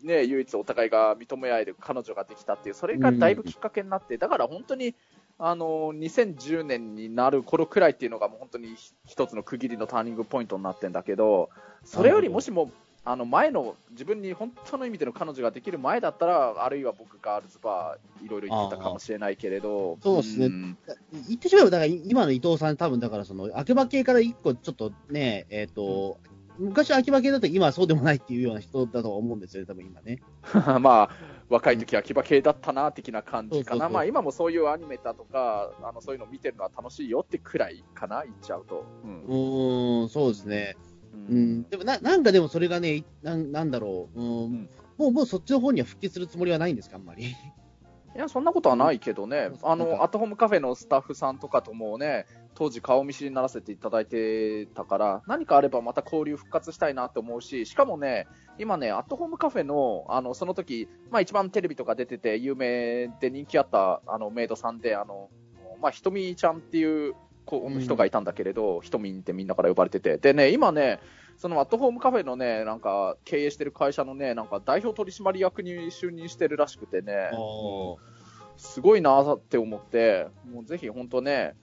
ね、唯一お互いが認め合える彼女ができたっていうそれがだいぶきっかけになって、うん、だから本当にあのにせんじゅうねんになる頃くらいっていうのがもう本当に一つの区切りのターニングポイントになってんだけどそれよりもしもあの前の自分に本当の意味での彼女ができる前だったらあるいは僕ガールズバーいろいろ行ってたかもしれないけれどそうですね、うん、言ってしまえばだから今の伊藤さん多分だからその秋葉系からいっこちょっとねえっ、ー、と、うん、昔秋葉系だと今はそうでもないっていうような人だと思うんですよね多分今ねまあ若い時は秋葉系だったな的な感じかな、うん、そうそうそうまあ今もそういうアニメだとかあのそういうの見てるのは楽しいよってくらいかな言っちゃうとうん、うーんそうですねうんうん、でも な, なんかでもそれがね な, なんだろう、うんうん、もうもうそっちの方には復帰するつもりはないんですかあんまりいやそんなことはないけどね、うん、あのアットホームカフェのスタッフさんとかともね当時顔見知りにならせていただいてたから何かあればまた交流復活したいなと思うししかもね今ねアットホームカフェ の, あのその時、まあ、一番テレビとか出てて有名で人気あったあのメイドさんであの、まあ、ひとみちゃんっていうこの人がいたんだけれど、ひとみんってみんなから呼ばれてて、でね今ねそのアットホームカフェのねなんか経営してる会社のねなんか代表取締役に就任してるらしくてね、すごいなって思って、もうぜひ本当ね、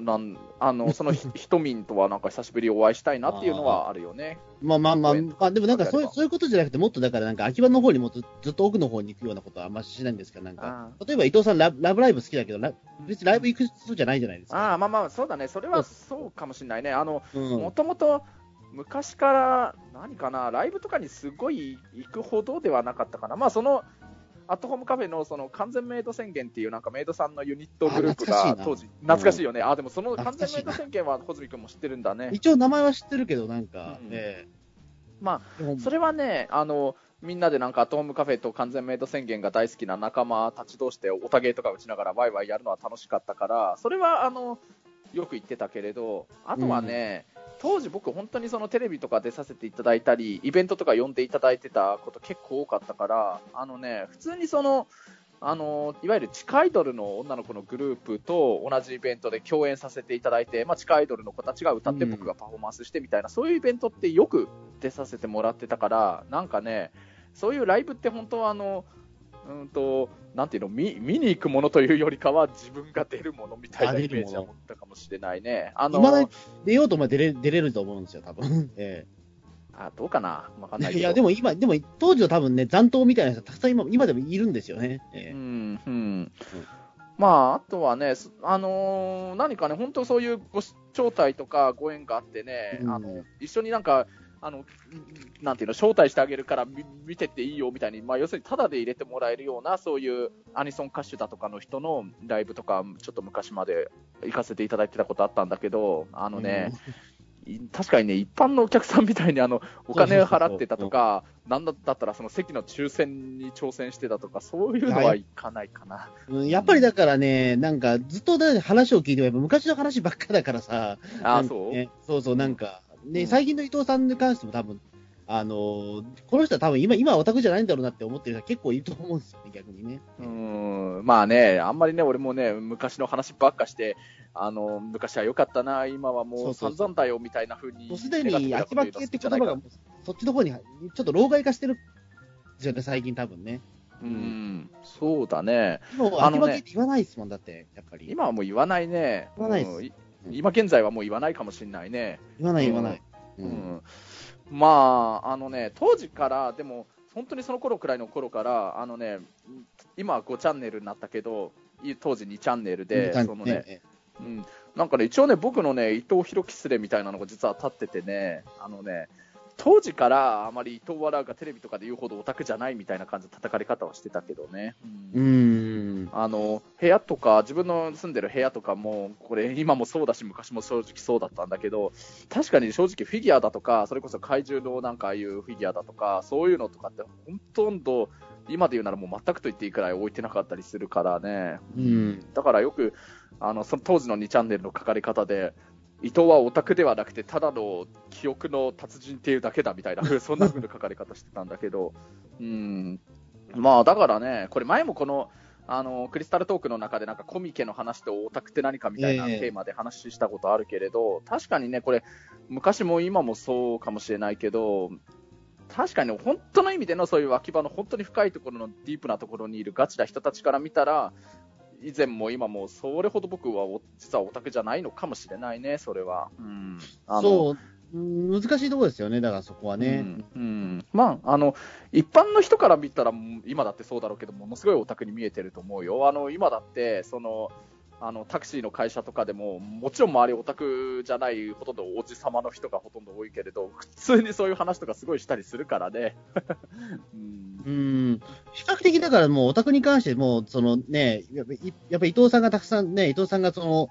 なんあのそのひとみんとはなんか久しぶりお会いしたいなっていうのはあるよね。まあまあまあ、あでもなんかそういうそういうことじゃなくてもっとだからなんか秋葉の方にもずっと奥の方に行くようなことはあんましないんですかなんか例えば伊藤さんラ ブ, ラブライブ好きだけど別にライブ行く人じゃないじゃないですか。あまあまあそうだねそれはそうかもしれないねあの、うん、もともと昔から何かなライブとかにすごい行くほどではなかったかなまあそのアットホームカフェ の, その完全メイド宣言っていうなんかメイドさんのユニットグループが当時懐かしいよね、うん、あでもその完全メイド宣言は小泉君も知ってるんだね一応名前は知ってるけどなんか、うんえー、まあそれはねあのみんなでなんかアットホームカフェと完全メイド宣言が大好きな仲間たち同士でおたげとか打ちながらワイワイやるのは楽しかったからそれはあのよく言ってたけれどあとはね、うん当時僕本当にそのテレビとか出させていただいたりイベントとか呼んでいただいてたこと結構多かったからあのね普通にそのあのいわゆる地下アイドルの女の子のグループと同じイベントで共演させていただいて、まあ、地下アイドルの子たちが歌って僕がパフォーマンスしてみたいな、うん、そういうイベントってよく出させてもらってたからなんかねそういうライブって本当はあのうんとなんていうの 見, 見に行くものというよりかは自分が出るものみたいなイメージは持ったかもしれないね。あの今だ出ようと思えば出 れ, 出れると思うんですよ多分、ええ、あどうかな分かんないけどいやでも今でも当時は多分ね残党みたいな人たくさん 今, 今でもいるんですよね、ええ、うんうん、うんまあ、あとはね、あのー、何かね本当そういうご招待とかご縁があってね、うん、あの一緒になんかあのなんていうの招待してあげるから見てっていいよみたいに、まあ、要するにタダで入れてもらえるようなそういうアニソン歌手だとかの人のライブとかちょっと昔まで行かせていただいてたことあったんだけどあのね、うん、確かにね一般のお客さんみたいにあのお金を払ってたとかなんだったらその席の抽選に挑戦してたとかそういうのはいかないかな、うん、やっぱりだからねなんかずっと話を聞いても昔の話ばっかだからさあ、ね、そうそうそうなんかね、最近の伊藤さんに関しても多分、あのー、この人は多分 今, 今はオタクじゃないんだろうなって思ってる人は結構いると思うんですよね逆にね。うーんまあねあんまりね俺もね昔の話ばっかしてあの昔は良かったな今はもう散々だよみたいな風にすでに秋葉系って言葉がそっちの方にちょっと老害化してるじゃね最近多分ね。うんうん、そうだね。もう秋葉系って言わないですもんだってやっぱり。今はもう言わないね。言わないです。うん今現在はもう言わないかもしれないね。言わない言わない、うんうん、まああのね当時からでも本当にその頃くらいの頃からあのね今はごチャンネルになったけど当時にチャンネルでそのね、うん、なんかね一応ね僕のね伊藤博樹スレみたいなのが実は立っててねあのね当時からあまり伊藤笑がテレビとかで言うほどオタクじゃないみたいな感じの叩かれ方はしてたけどね、うん、あの部屋とか自分の住んでる部屋とかもこれ今もそうだし昔も正直そうだったんだけど確かに正直フィギュアだとかそれこそ怪獣のなんかああいうフィギュアだとかそういうのとかってほとんど今で言うならもう全くと言っていいくらい置いてなかったりするからね、うん、だからよくあのその当時のにチャンネルの書かれ方で伊藤はオタクではなくてただの記憶の達人っていうだけだみたいなそんな風な書かれ方してたんだけどうんまあだからねこれ前もこのあのクリスタルトークの中でなんかコミケの話とオタクって何かみたいなテーマで話したことあるけれど、えー、確かにねこれ昔も今もそうかもしれないけど確かに本当の意味でのそういう秋葉の本当に深いところのディープなところにいるガチな人たちから見たら以前も今もそれほど僕は実はオタクじゃないのかもしれないねそれは、うん、あのそう難しいところですよねだからそこはね、うんうん、まああの一般の人から見たら今だってそうだろうけどものすごいオタクに見えてると思うよあの今だってそのあのタクシーの会社とかでももちろん周りオタクじゃないほとんどおじさまの人がほとんど多いけれど普通にそういう話とかすごいしたりするからねうんうん比較的だからもうオタクに関してもそのねやっぱり伊藤さんがたくさんね伊藤さんがその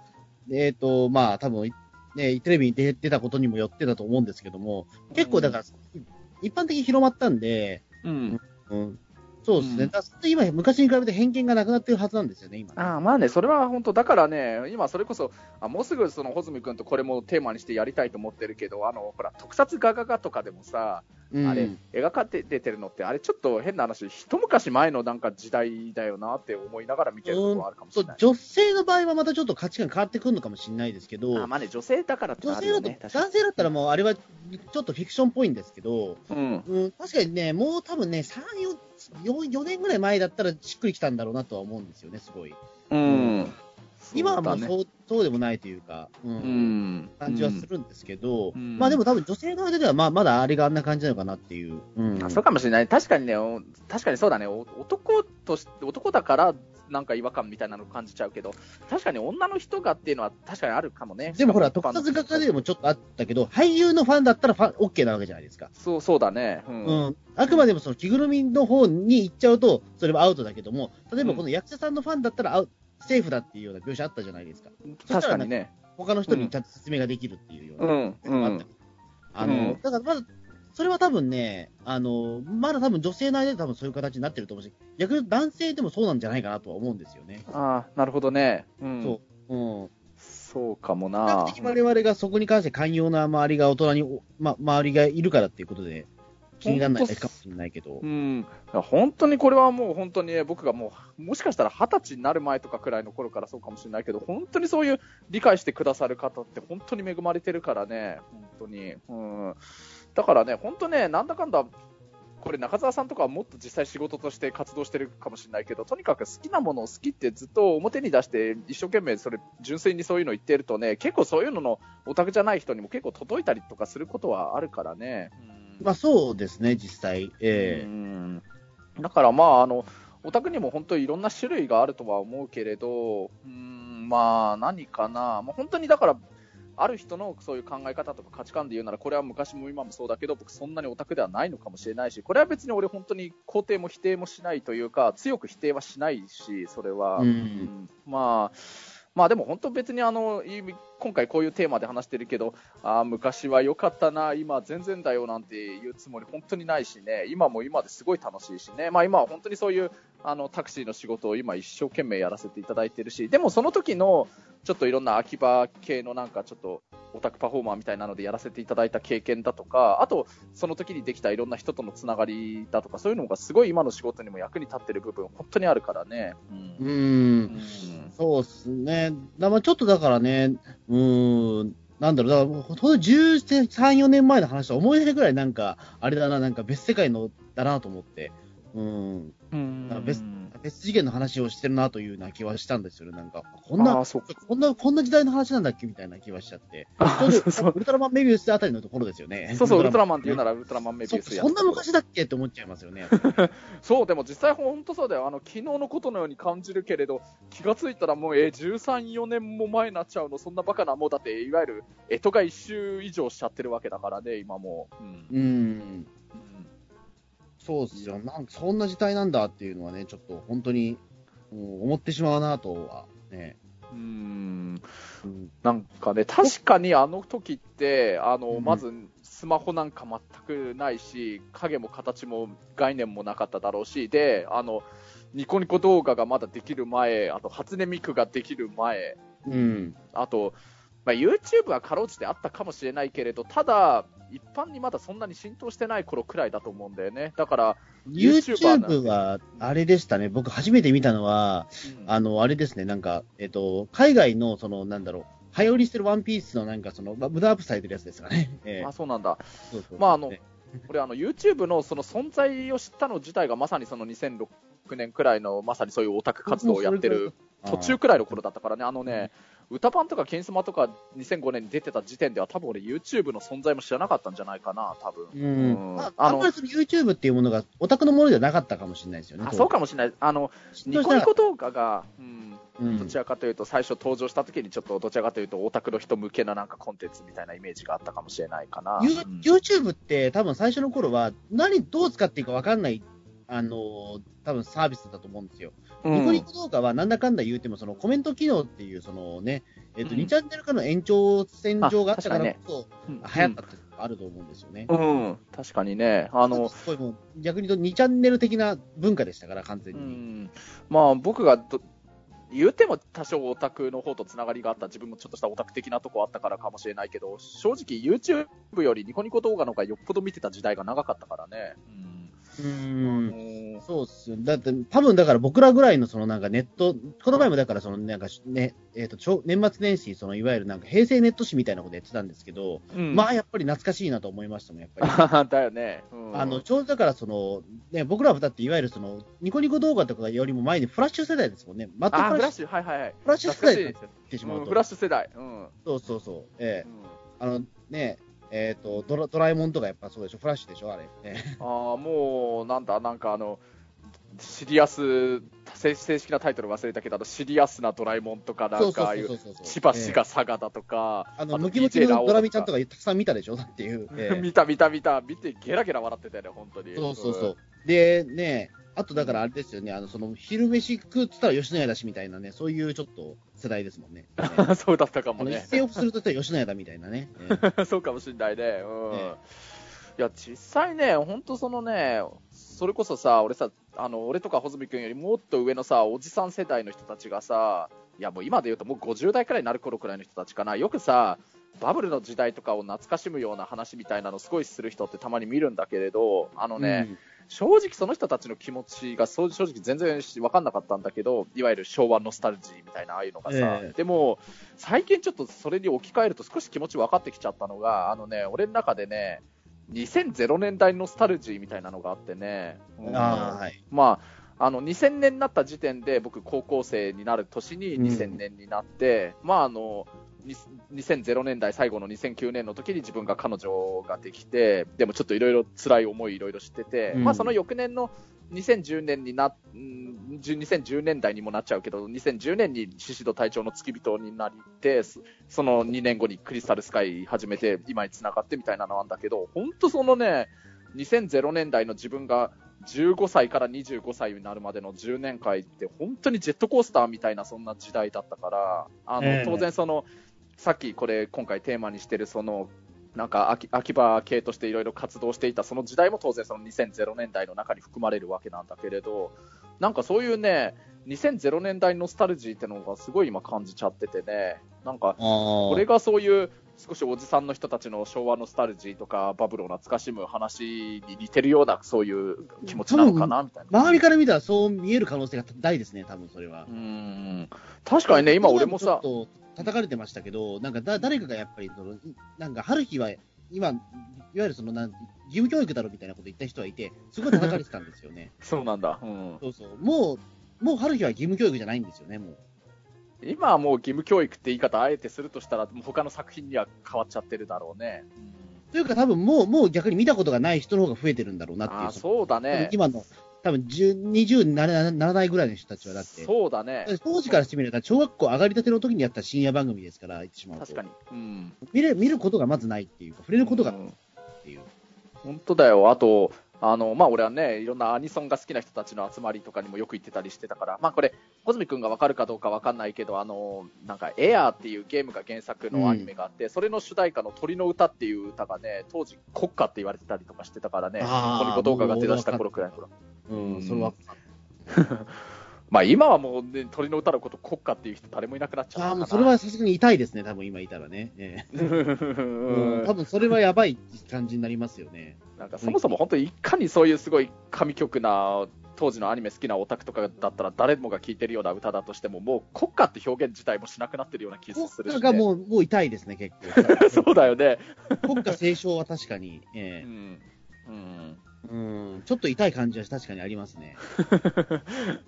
えっ、ー、とまあ多分ねテレビに出てたことにもよってだと思うんですけども結構だから、うん、一般的に広まったんでうん、うんそうですね、うん、だ今昔に比べて偏見がなくなってるはずなんですよね今ねあまあねそれは本当だからね今それこそあもうすぐその穂積君とこれもテーマにしてやりたいと思ってるけどあのほら特撮ガガガとかでもさ、うん、あれ描かれてるのってあれちょっと変な話一昔前のなんか時代だよなって思いながら見てることはあるかもしれない、うん、女性の場合はまたちょっと価値観変わってくるのかもしれないですけどあまあね女性だからってあるよね女性だと男性だったらもうあれはちょっとフィクションっぽいんですけど、うんうん、確かにねもう多分ねさん、よんよねんぐらい前だったらしっくりきたんだろうなとは思うんですよねすごい、うんうん、今はもうそう、ね、そうでもないというか、うんうん、感じはするんですけど、うん、まあでも多分女性の間では ま, まだあれがあんな感じなのかなっていう、うん、あそうかもしれない確かにね確かにそうだね男として男だからなんか違和感みたいなの感じちゃうけど確かに女の人がっていうのは確かにあるかもねでもほら特撮画家でもちょっとあったけど俳優のファンだったらファン OK なわけじゃないですかそうそうだね、うんうん、あくまでもその着ぐるみの方に行っちゃうとそれはアウトだけども例えばこの役者さんのファンだったらアウ、うん、セーフだっていうような描写あったじゃないですか確かにねか他の人にちゃんと説明ができるっていうような、うんうん、あったあの、うん、だからまだそれは多分ね、あのまだ多分女性の間で多分そういう形になってると思うし、逆に男性でもそうなんじゃないかなとは思うんですよね。ああ、なるほどね。うん、そう、うん、そうかもな。比較的我々がそこに関して寛容な周りが大人に、ま、周りがいるからっていうことで気にならないかもしれないけど。うん、本当にこれはもう本当に、ね、僕がもうもしかしたら二十歳になる前とかくらいの頃からそうかもしれないけど、本当にそういう理解してくださる方って本当に恵まれてるからね、本当に。うん。だからね、本当ね、なんだかんだこれ中澤さんとかはもっと実際仕事として活動してるかもしれないけど、とにかく好きなものを好きってずっと表に出して一生懸命それ純粋にそういうの言ってるとね、結構そういうののオタクじゃない人にも結構届いたりとかすることはあるからね。うん、まあそうですね、実際、えー、うんだからまああのオタクにも本当にいろんな種類があるとは思うけれど、うーんまあ何かな、まあ、本当にだからある人のそういう考え方とか価値観で言うなら、これは昔も今もそうだけど僕そんなにオタクではないのかもしれないし、これは別に俺本当に肯定も否定もしないというか強く否定はしないし、それは、うんうん、まあまあでも本当別にあの今回こういうテーマで話してるけど、あ昔は良かったな今全然だよなんて言うつもり本当にないしね、今も今ですごい楽しいしね、まあ、今は本当にそういうあのタクシーの仕事を今一生懸命やらせていただいてるし、でもその時のちょっといろんな秋葉系のなんかちょっとオタクパフォーマーみたいなのでやらせていただいた経験だとか、あとその時にできたいろんな人とのつながりだとか、そういうのがすごい今の仕事にも役に立ってる部分本当にあるからね。うん、うーん、うん、そうですね。だからちょっとだからね、うーんなんだろう、だからほとんどじゅうさん、よねんまえの話とは思えないぐらいなんかあれだな、なんか別世界のだなと思って、うんうん別別次元の話をしてるなというような気はしたんですよね。なんかこんなこんなこんな時代の話なんだっけみたいな気はしちゃって。そうそうウルトラマンメビウスあたりのところですよね。そうそうウルトラマンって言うならウルトラマンメビウスや。そんな昔だっけって思っちゃいますよね。そうでも実際本当そうだよ。あの昨日のことのように感じるけれど、気がついたらもうえじゅうさん、よねんも前になっちゃうの、そんなバカな、もうだっていわゆるえとが一周以上しちゃってるわけだからね今も。うん。うんそうですよ、なんかそんな事態なんだっていうのはね、ちょっと本当に思ってしまうなとはね。うーんなんかね、確かにあの時ってあの、うん、まずスマホなんか全くないし、影も形も概念もなかっただろうし、であのニコニコ動画がまだできる前、あと初音ミクができる前、うん、あと、まあ、YouTube はかろうじてあったかもしれないけれど、ただ一般にまだそんなに浸透してない頃くらいだと思うんだよね。だから YouTube はあれでしたね、僕初めて見たのは、うん、あのあれですね、なんかえっと海外のそのなんだろう早売りしてるワンピースのなんかその無駄アップされてるやつですかね。えー、あそうなんだ。そうそうそう、まああのこれあの YouTube のその存在を知ったの自体がまさにそのにせんろくねんくらいのまさにそういうオタク活動をやってる途中くらいの頃だったからね。あのね。うん歌パンとかケンスマとかにせんごねんに出てた時点では多分俺 YouTube の存在も知らなかったんじゃないかな多分。うん、まあ、あんまり YouTube っていうものがオタクのものではなかったかもしれないですよね。あそうかもしれない。あのニコニコ動画が、うんうん、どちらかというと最初登場した時にちょっとどちらかというとオタクの人向けのなんかコンテンツみたいなイメージがあったかもしれないかな。うん、YouTube って多分最初の頃は何どう使っていいか分かんないあの多分サービスだと思うんですよ。うん、ニコニコ動画はなんだかんだ言うてもそのコメント機能っていうそのね、えっと、にチャンネルからの延長線上があったからこそ、ね、流行ったっていうのがあると思うんですよね。うん、うん、確かにね。あのすごいもう逆に言うとにチャンネル的な文化でしたから完全に。うんまあ僕がど言うても多少オタクの方とつながりがあった自分もちょっとしたオタク的なとこあったからかもしれないけど、正直 YouTube よりニコニコ動画の方がよっぽど見てた時代が長かったからね。うんうーんそうっすよ。だって多分だから僕らぐらいのそのなんかネットこの前もだからそのなんかねえっと年末年始そのいわゆるなんか平成ネット誌みたいなことやってたんですけど、うん、まあやっぱり懐かしいなと思いましたもんやっぱり。だよね。うん、あのちょうどだからそのね僕らはだっていわゆるそのニコニコ動画とかよりも前にフラッシュ世代ですもんね。またフラッシュはいはいはいフラッシュ世代になってしまうと、うん、フラッシュ世代。うん、そうそうそうええーうん、あのね。えーとドラ、ドラえもんとかやっぱそうでしょフラッシュでしょあれ、ね、ああもうなんだなんかあのシリアス正式なタイトル忘れたけどあのシリアスなドラえもんとかなんかああいうしばしが佐賀だとか、えー、あのムキムキのドラミちゃんとかたくさん見たでしょだっていう、えー、見た見た見た見てゲラゲラ笑ってたよね本当に。そうそうそう、うん、でねあとだからあれですよねあのその昼飯食ってたら吉野家だしみたいなねそういうちょっと世代ですもんね。そうだったかもね。一斉オフするとしたら吉野家だみたいなね。そうかもしれないね。うん。ね、いや実際ね本当そのねそれこそさ俺さあの俺とか穂積君よりもっと上のさおじさん世代の人たちがさいやもう今で言うともうごじゅうだいくらいになる頃くらいの人たちかなよくさバブルの時代とかを懐かしむような話みたいなのすごいする人ってたまに見るんだけれどあのね。うん正直その人たちの気持ちが正直全然分かんなかったんだけどいわゆる昭和ノスタルジーみたいなああいうのがさ、ええ、でも最近ちょっとそれに置き換えると少し気持ち分かってきちゃったのがあのね俺の中でねにせんねんだいノスタルジーみたいなのがあってね、うんあはい、まああのにせんねんになった時点で僕高校生になる年ににせんねんになって、うん、まああのにせんねんだい最後のにせんきゅうねんの時に自分が彼女ができて、でもちょっといろいろ辛い思いいろいろしてて、うんまあ、その翌年のにせんじゅうねんにな、にせんじゅうねんだいにもなっちゃうけど、にせんじゅうねんにシシド隊長の付き人になって、そのにねんごにクリスタルスカイ始めて、今につながってみたいなのなんだけど、本当そのね、にせんねんだいの自分がじゅうごさいからにじゅうごさいになるまでのじゅうねんかんって、本当にジェットコースターみたいなそんな時代だったから、あの当然その、さっきこれ今回テーマにしてるその、なんか秋葉系としていろいろ活動していたその時代も当然そのにせんねんだいの中に含まれるわけなんだけれど、なんかそういうねにせんねんだいノスタルジーってのがすごい今感じちゃっててね、なんかこれがそういう少しおじさんの人たちの昭和ノスタルジーとかバブルを懐かしむ話に似てるようなそういう気持ちなのかなみたいな、周りから見たらそう見える可能性が大ですね、多分それは。うーん確かにね、今俺もさ叩かれてましたけど、なんかだ誰かがやっぱりそのなんか春日は今いわゆるそのなん義務教育だろみたいなこと言った人がいて、すごい叩かれてたんですよね。そうなんだ、うん、そうそうもうもう春日は義務教育じゃないんですよね、もう今はもう義務教育って言い方あえてするとしたらもう他の作品には変わっちゃってるだろうね、うん、というか多分もうもう逆に見たことがない人の方が増えてるんだろうなっていう。あそうだね、今の多分じゅう、にじゅうにならないぐらいの人たちはだってそうだね、当時からしてみれば小学校上がりたての時にやった深夜番組ですから、言ってしまうと確かに、うん、見れ、見ることがまずないっていうか触れることがっていう、うん、本当だよ。あとあの、まあ、俺はねいろんなアニソンが好きな人たちの集まりとかにもよく行ってたりしてたから、まあ、これ小泉君が分かるかどうか分かんないけど、あのなんかエアーっていうゲームが原作のアニメがあって、うん、それの主題歌の鳥の歌っていう歌がね当時国歌って言われてたりとかしてたからね、この後動画が出だした頃くらいの頃、うん、それはまあ今はもう、ね、鳥の歌のこと国家っていう人誰もいなくなっちゃうから、あもうそれはさすがに痛いですね、多分今いたらね、ええうん、多分それはやばい感じになりますよね。なんかそもそも本当にいかにそういうすごい神曲な当時のアニメ好きなオタクとかだったら誰もが聴いてるような歌だとしても、もう国家って表現自体もしなくなってるような気がするし、ね、国家がもう、もう痛いですね結構そうだよね国家斉唱は確かに、ええうんうんうん、ちょっと痛い感じは確かにありますね、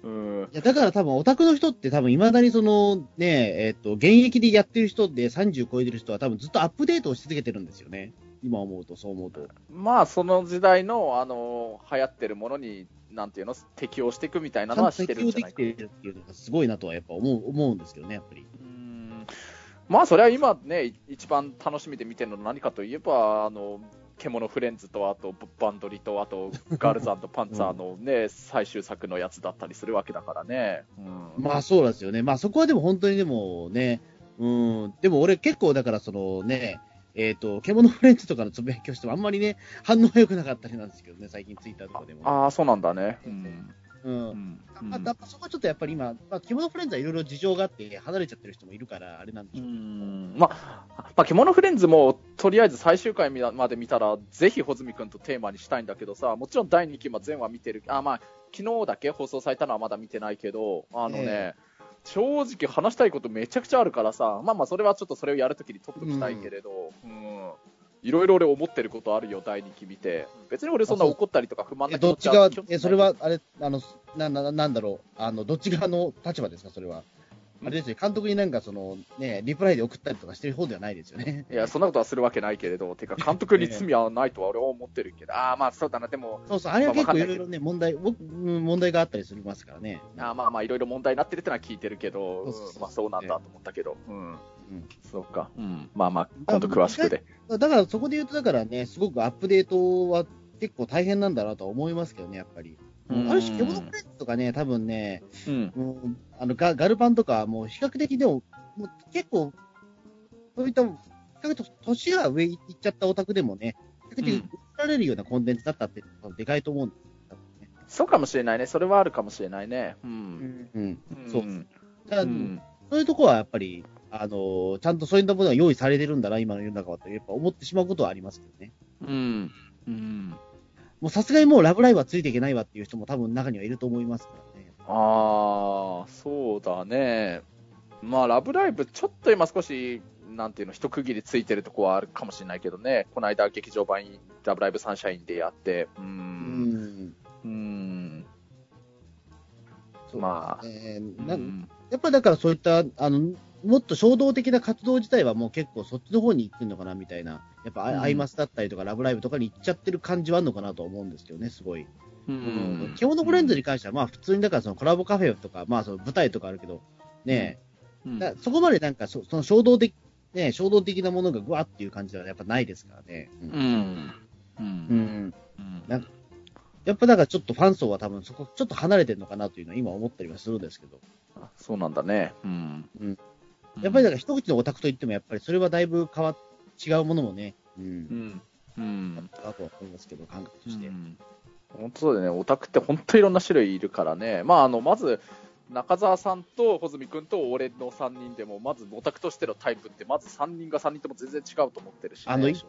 うん、いやだから多分オタクの人って多分いまだにそのねえっと現役でやってる人でさんじゅう超えてる人は多分ずっとアップデートをし続けてるんですよね、今思うと。そう思うとまあその時代のあの流行ってるものになんていうの適応していくみたいなのはしてるんじゃないか、適応できてるっていうのがすごいなとはやっぱ思う、思うんですけどねやっぱり。うん、まあそれは今ね一番楽しみで見てるのは何かといえばあの獣フレンズとあとバンドリとあとガールズ&パンツァーの、ねうん、最終作のやつだったりするわけだからね、うん、まあそうですよね。まあそこはでも本当にでもね、うん、でも俺結構だからそのねえっ、ー、と獣フレンズとかのつぶやきをしてもあんまりね反応が良くなかったりなんですけどね、最近ツイッターとかでも、ね、ああそうなんだね、うんうんうんまあ、だそこはちょっとやっぱり今、まあ、獣フレンズはいろいろ事情があって離れちゃってる人もいるからあれなんでしょうけど、うん、まあ、まあ、獣フレンズもとりあえず最終回まで見たらぜひ穂積君とテーマにしたいんだけどさ、もちろんだいにきも全話見てる、あ、まあ、昨日だけ放送されたのはまだ見てないけどあのね、えー正直話したいことめちゃくちゃあるからさ、まあまあそれはちょっとそれをやるときに取っときたいけれど、うんうん、いろいろ俺思ってることあるよだいにき見て。別に俺そんな怒ったりとか不満な気持ちはどっち側、それはあれあの な, な, なんだろうあのどっち側の立場ですか、それはあれですよ、監督になんかその、ね、リプライで送ったりとかしてる方ではないですよね。いやそんなことはするわけないけれどてか監督に罪はないとは俺は思ってるけど、ああまあそうだな、でもそうそうあれは結構いろいろね問題問題があったりするますからね。あまあまあいろいろ問題になってるってのは聞いてるけど、そうそうそう、まあそうなんだと思ったけど、うん、うん、そうか、うん、まあまあ今度詳しくでだからそこで言うとだからねすごくアップデートは結構大変なんだなとは思いますけどねやっぱり。うん、ある種、獣フレンズとかね、多分ね、うんうん、あの ガ, ガルパンとか、もう比較的でも、もう結構、そういった、比較的年が上いっちゃったオタクでもね、比較的受けられるようなコンテンツだったって、でかいと思うんですよ、ね、そうかもしれないね、それはあるかもしれないね。うん。うんうん、そうです、だから、うん。そういうとこはやっぱり、あのちゃんとそういったものが用意されてるんだな、今の世の中はと、やっぱ思ってしまうことはありますけどね。うん。うんもうさすがにもうラブライブはついていけないわっていう人も多分中にはいると思いますからね。ああ、そうだね。まあラブライブちょっと今少しなんていうの一区切りついてるとこはあるかもしれないけどね。この間劇場版ラブライブサンシャインでやって、うーん、うーん、そうですね、まあ、えー、な、うん、やっぱりだからそういったあのもっと衝動的な活動自体はもう結構そっちの方に行くのかなみたいな、やっぱアイマスだったりとかラブライブとかに行っちゃってる感じはあるのかなと思うんですけどね、すごい。うんうん、基本のフレンズに関してはまあ普通にだからそのコラボカフェとか、まあ、その舞台とかあるけどね、うん、だそこまでなんか そ, その衝動的、ね、衝動的なものがグワッっていう感じではやっぱないですからね、うんうんうんうん、なんかやっぱだからちょっとファン層は多分そこちょっと離れてるのかなというのは今思ったりはするんですけど。あ、そうなんだね、うんうん、やっぱりだから一口のオタクといってもやっぱりそれはだいぶ変わ違うものもね、うんうんうん、あとは思いますけど感覚として、うん、本当そうだね、オタクって本当にいろんな種類いるからね、まあ、あのまず中澤さんと穂積君と俺のさんにんでもまずオタクとしてのタイプってまずさんにんがさんにんとも全然違うと思ってるし、ね、あのでそう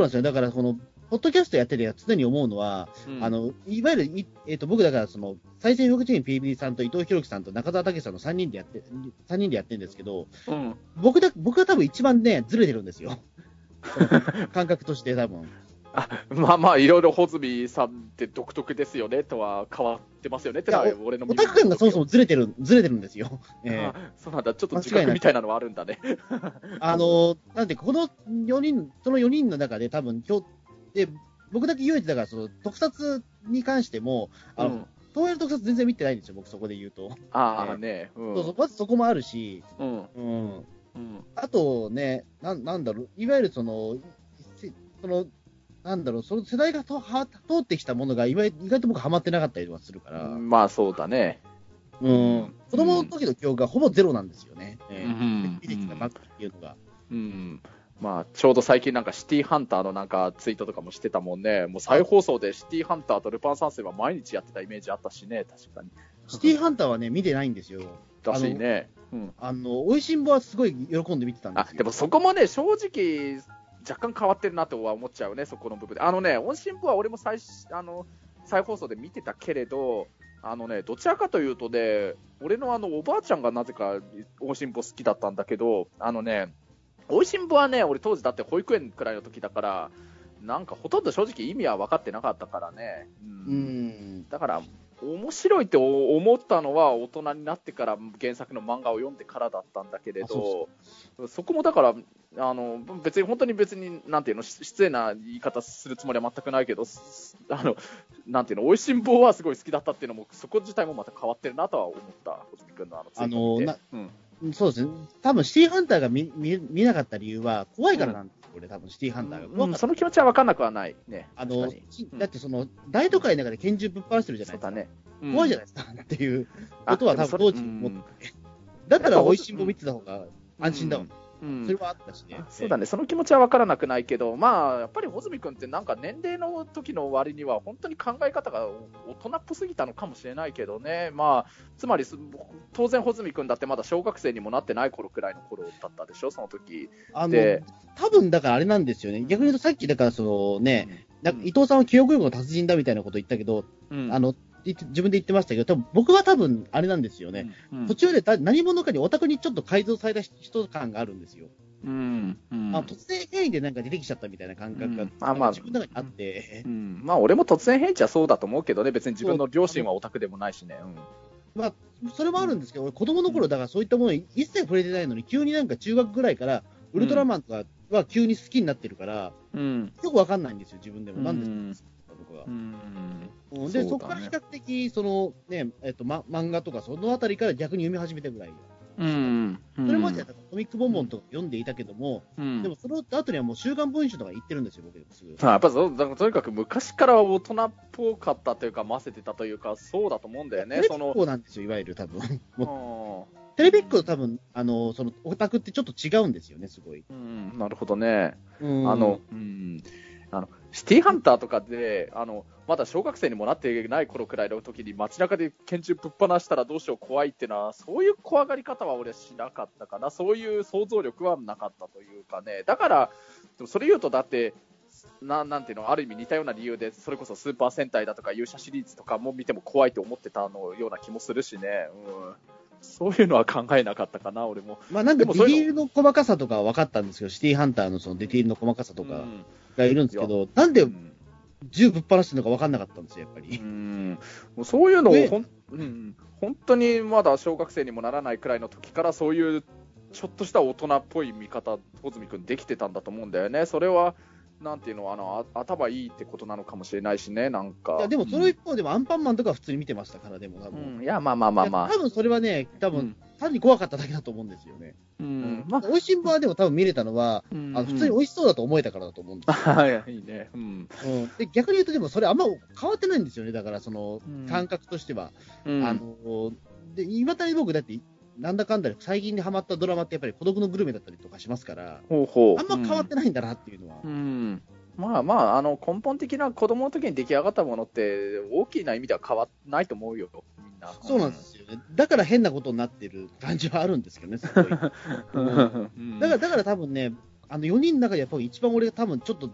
なんですよ。だからこのポッドキャストやってるやつ常に思うのは、うん、あのいわゆるい、えー、と僕だからその再生福知人 ピービー さんと伊藤博樹さんと中澤武さんのさんにんでやってさんにんでやってるんですけど、うん、僕だ僕は多分一番ねずれてるんですよ感覚として多分あ、まあまあいろいろ穂積さんって独特ですよねとは変わってますよねってのは俺のオタク感がそもそもずれてるずれてるんですよ。えー、ああそうなんだ、ちょっと自覚みたいなのはあるんだね。あのなんでこのよにんそのよにんの中で多分今日で僕だけ唯一だからその特撮に関してもあの、うん、東映の特撮全然見てないんですよ僕そこで言うと。ああね、えーうん、そうそうまずそこもあるし、うんうんうん、あとね な, なんだろういわゆるそのそのなんだろうその世代がとは通ってきたものが意外と僕はまってなかったりとかするから、まあそうだね、うん、子供の時の記憶がほぼゼロなんですよね、うんえー、見てきたばっかりっていうのが、うんうんまあ、ちょうど最近なんかシティーハンターのなんかツイートとかもしてたもんね。もう再放送でシティーハンターとルパン三世は毎日やってたイメージあったしね。確かにシティーハンターはね見てないんですよらしいね。あのおいしんぼはすごい喜んで見てたんですよ。あでもそこもね正直若干変わってるなとは思っちゃうね、そこの部分で。あのね、音信部は俺も 再, あの再放送で見てたけれど、あのね、どちらかというとね、俺のあのおばあちゃんがなぜか音信部好きだったんだけど、あのね、音信部はね、俺当時だって保育園くらいの時だから、なんかほとんど正直意味は分かってなかったからね。うんうんだから面白いって思ったのは大人になってから原作の漫画を読んでからだったんだけれど、 そ, う そ, そこもだからあの別に本当に別になんていうの失礼な言い方するつもりは全くないけど、あのなんていうのおいしん坊はすごい好きだったっていうのもそこ自体もまた変わってるなとは思った。小杉君のあのツイート見て、あの、うん、そうですね多分シティーハンターが 見, 見, 見なかった理由は怖いからなんです、うんこれ多分シティーハンターが、うん、その気持ちは分からなくはないね。あのだってその大都会の中で拳銃ぶっ放してるじゃないですか、ねうん、怖いじゃないですかっていうことは多分当時思ってて、うん、だからおいしんぼ見てた方が安心だもん、うんうん、それはあったしね。そうだねその気持ちは分からなくないけど、まあやっぱり穂積君ってなんか年齢の時の割には本当に考え方が大人っぽすぎたのかもしれないけどね。まあつまり当然穂積君だってまだ小学生にもなってない頃くらいの頃だったでしょその時あので。多分だからあれなんですよね。逆に言うとさっきだからそのね、うん、なんか伊藤さんは記憶力の達人だみたいなこと言ったけど、うん、あの自分で言ってましたけど、多分僕は多分あれなんですよね。うんうん、途中で何者かにオタクにちょっと改造された人感があるんですよ。うんうん、あ突然変異でなんか出てきちゃったみたいな感覚が、うんあまあ、自分の中にあって、うんうん、まあ俺も突然変異じゃそうだと思うけどね。別に自分の両親はオタクでもないしね。うんまあ、それもあるんですけど、俺子供の頃だからそういったものに一切触れてないのに急になんか中学ぐらいからウルトラマンとかは急に好きになってるから、うん、よくわかんないんですよ自分でも。なんで、うん僕はうんで そ,、ね、そこから比較的その、ねえっとま、漫画とかそのあたりから逆に読み始めたぐらい、うん、それまではコミックボンボンとか読んでいたけども、うん、でもその後にはもう週刊文春とか行ってるんですよ僕すぐ。あやっぱそだからとにかく昔から大人っぽかったというか混ぜてたというかそうだと思うんだよね。テレビっ子なんですよいわゆる多分もうテレビっ子と多分あのそのオタクってちょっと違うんですよねすごい、うん、なるほどね。うんあのうんあのシティーハンターとかであのまだ小学生にもなってない頃くらいの時に街中で拳銃ぶっ放したらどうしよう怖いっていうのはそういう怖がり方は俺はしなかったかな。そういう想像力はなかったというかね。だからでもそれ言うとだってななんていうのある意味似たような理由でそれこそスーパー戦隊だとか勇者シリーズとかも見ても怖いと思ってたのような気もするしね、そういうのは考えなかったかな、俺も。まあなんかディティールの細かさとかは分かったんですよ。シティーハンターのそのディティールの細かさとかがいるんですけど、うん、なんで銃ぶっ放してるのか分かんなかったんですよ、やっぱり。うん。もうそういうのをほん、うん、本当にまだ小学生にもならないくらいの時からそういうちょっとした大人っぽい見方、小泉君できてたんだと思うんだよね。それはなんていうの、あのあ頭いいってことなのかもしれないしね、なんか。いやでもその一方でも、うん、アンパンマンとかは普通に見てましたから、でも多分、うん、いやまあまあまあまあ。多分それはね、多分単に怖かっただけだと思うんですよね。うん。まあ美味しんぼはでも多分見れたのは、うん、あの普通に美味しそうだと思えたからだと思うんですよ。はい、いいね。うん。で逆に言うとでもそれあんま変わってないんですよね。だからその感覚としては、うん、あので今たり僕だって。なんだかんだで最近にハマったドラマってやっぱり孤独のグルメだったりとかしますから、ほうほう、あんま変わってないんだなっていうのは、うんうん、まあまあ、あの根本的な子供の時に出来上がったものって大きな意味では変わらないと思うよ、みんな。そうなんですよね。だから変なことになってる感じはあるんですけどね、すごい。うん、だからだから多分ね、あのよにんの中でやっぱり一番俺が多分ちょっと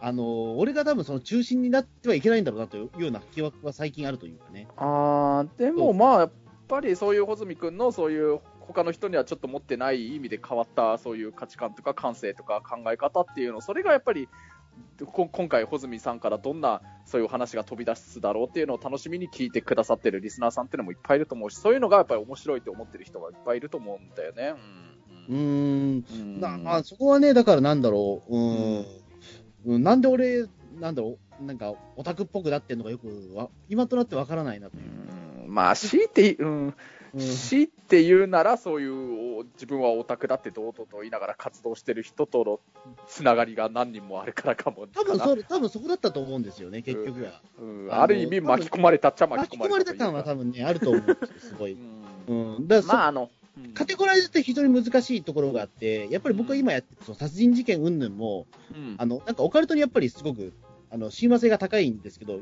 あの俺が多分その中心になってはいけないんだろうなというような気は最近あるというかね。あー、でもまあ。やっぱりそういう穂積君のそういう他の人にはちょっと持ってない意味で変わったそういう価値観とか感性とか考え方っていうの、それがやっぱりこ今回穂積さんからどんなそういう話が飛び出すだろうっていうのを楽しみに聞いてくださってるリスナーさんっていうのもいっぱいいると思うし、そういうのがやっぱり面白いと思ってる人がいっぱいいると思うんだよね。うーん、うーん、な、まあ、そこはねだからなんだろう、うーん、うん、なんで俺なんだろう、なんかオタクっぽくなってるのがよくわ今となってわからないなという。まあ、強いて、うん、強いて言うならそういう自分はオタクだって堂々と言いながら活動してる人とのつながりが何人もあるからかも。多分それ、多分そこだったと思うんですよね、結局は、うんうん、ある意味巻き込まれたっちゃ巻き込まれた感は多分ねあると思うんですすごい、うんうん、だからまああのカテゴライズって非常に難しいところがあって、やっぱり僕が今やってるその殺人事件云々も、うん、あのなんかオカルトにやっぱりすごくあの親和性が高いんですけど、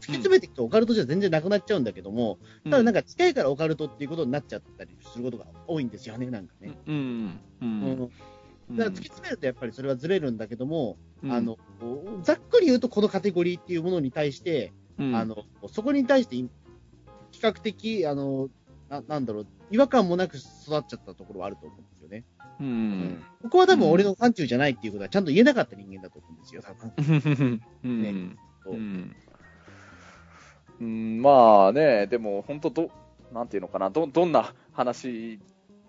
突き詰めていくとオカルトじゃ全然なくなっちゃうんだけども、うん、ただなんか近いからオカルトっていうことになっちゃったりすることが多いんですよね、なんかね。うんうんうん、だから突き詰めるとやっぱりそれはずれるんだけども、うん、あのざっくり言うとこのカテゴリーっていうものに対して、うん、あのそこに対して比較的あのな、なんだろう、違和感もなく育っちゃったところはあると思うんですよね。うんうん、ここは多分俺の範疇じゃないっていうことはちゃんと言えなかった人間だと思うんですよ、多分。うんね、うん、うん、まあね、でも本当どなんていうのかな、 ど, どんな話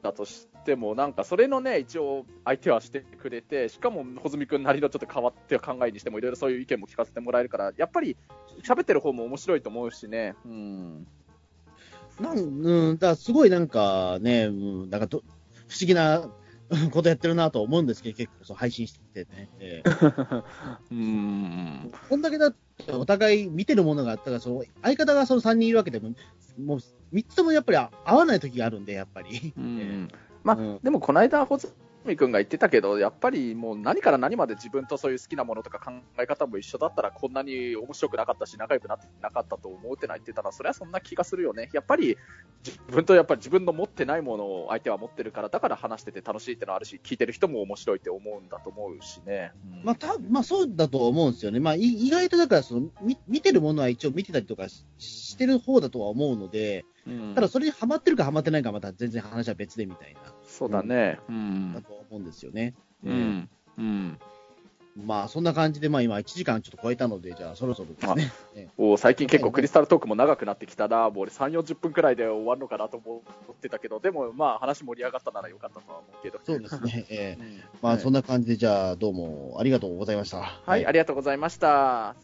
だとしてもなんかそれのね一応相手はしてくれて、しかも穂積君なりのちょっと変わって考えにしてもいろいろそういう意見も聞かせてもらえるから、やっぱり喋ってる方も面白いと思うしね。うん、なんうん、だからすごいなんかね、うん、なんかど不思議なことやってるなと思うんですけど、結構そう配信しててね、えー、うーん、こんだけだってお互い見てるものがあったら、その相方がそのさんにんいるわけでも、もうみっつともやっぱり合わない時があるんで、やっぱり。うんうん、まあうん、でもこの間穂積君が言ってたけど、やっぱりもう何から何まで自分とそういう好きなものとか考え方も一緒だったらこんなに面白くなかったし仲良くなってなかったと思うってな言ってたら、それはそんな気がするよね。やっぱり自分とやっぱり自分の持ってないものを相手は持ってるから、だから話してて楽しいってのあるし、聞いてる人も面白いって思うんだと思うしね。うん、まあたまあそうだと思うんですよね。まあ意外とだからその見てるものは一応見てたりとかしてる方だとは思うので。うん、ただそれにハマってるかハマってないかまた全然話は別でみたいな。そうだね、うん、だと思うんですよね。うん、うん、まあそんな感じで、まあ今いちじかんちょっと超えたので、じゃあそろそろですね。お最近結構クリスタルトークも長くなってきたな、もう俺 さん,よんじゅっ 分くらいで終わるのかなと思ってたけど、でもまあ話盛り上がったならよかったとは思うけど。そうですね、えーうん、まあそんな感じで、じゃあどうもありがとうございました。はい、はい、ありがとうございました。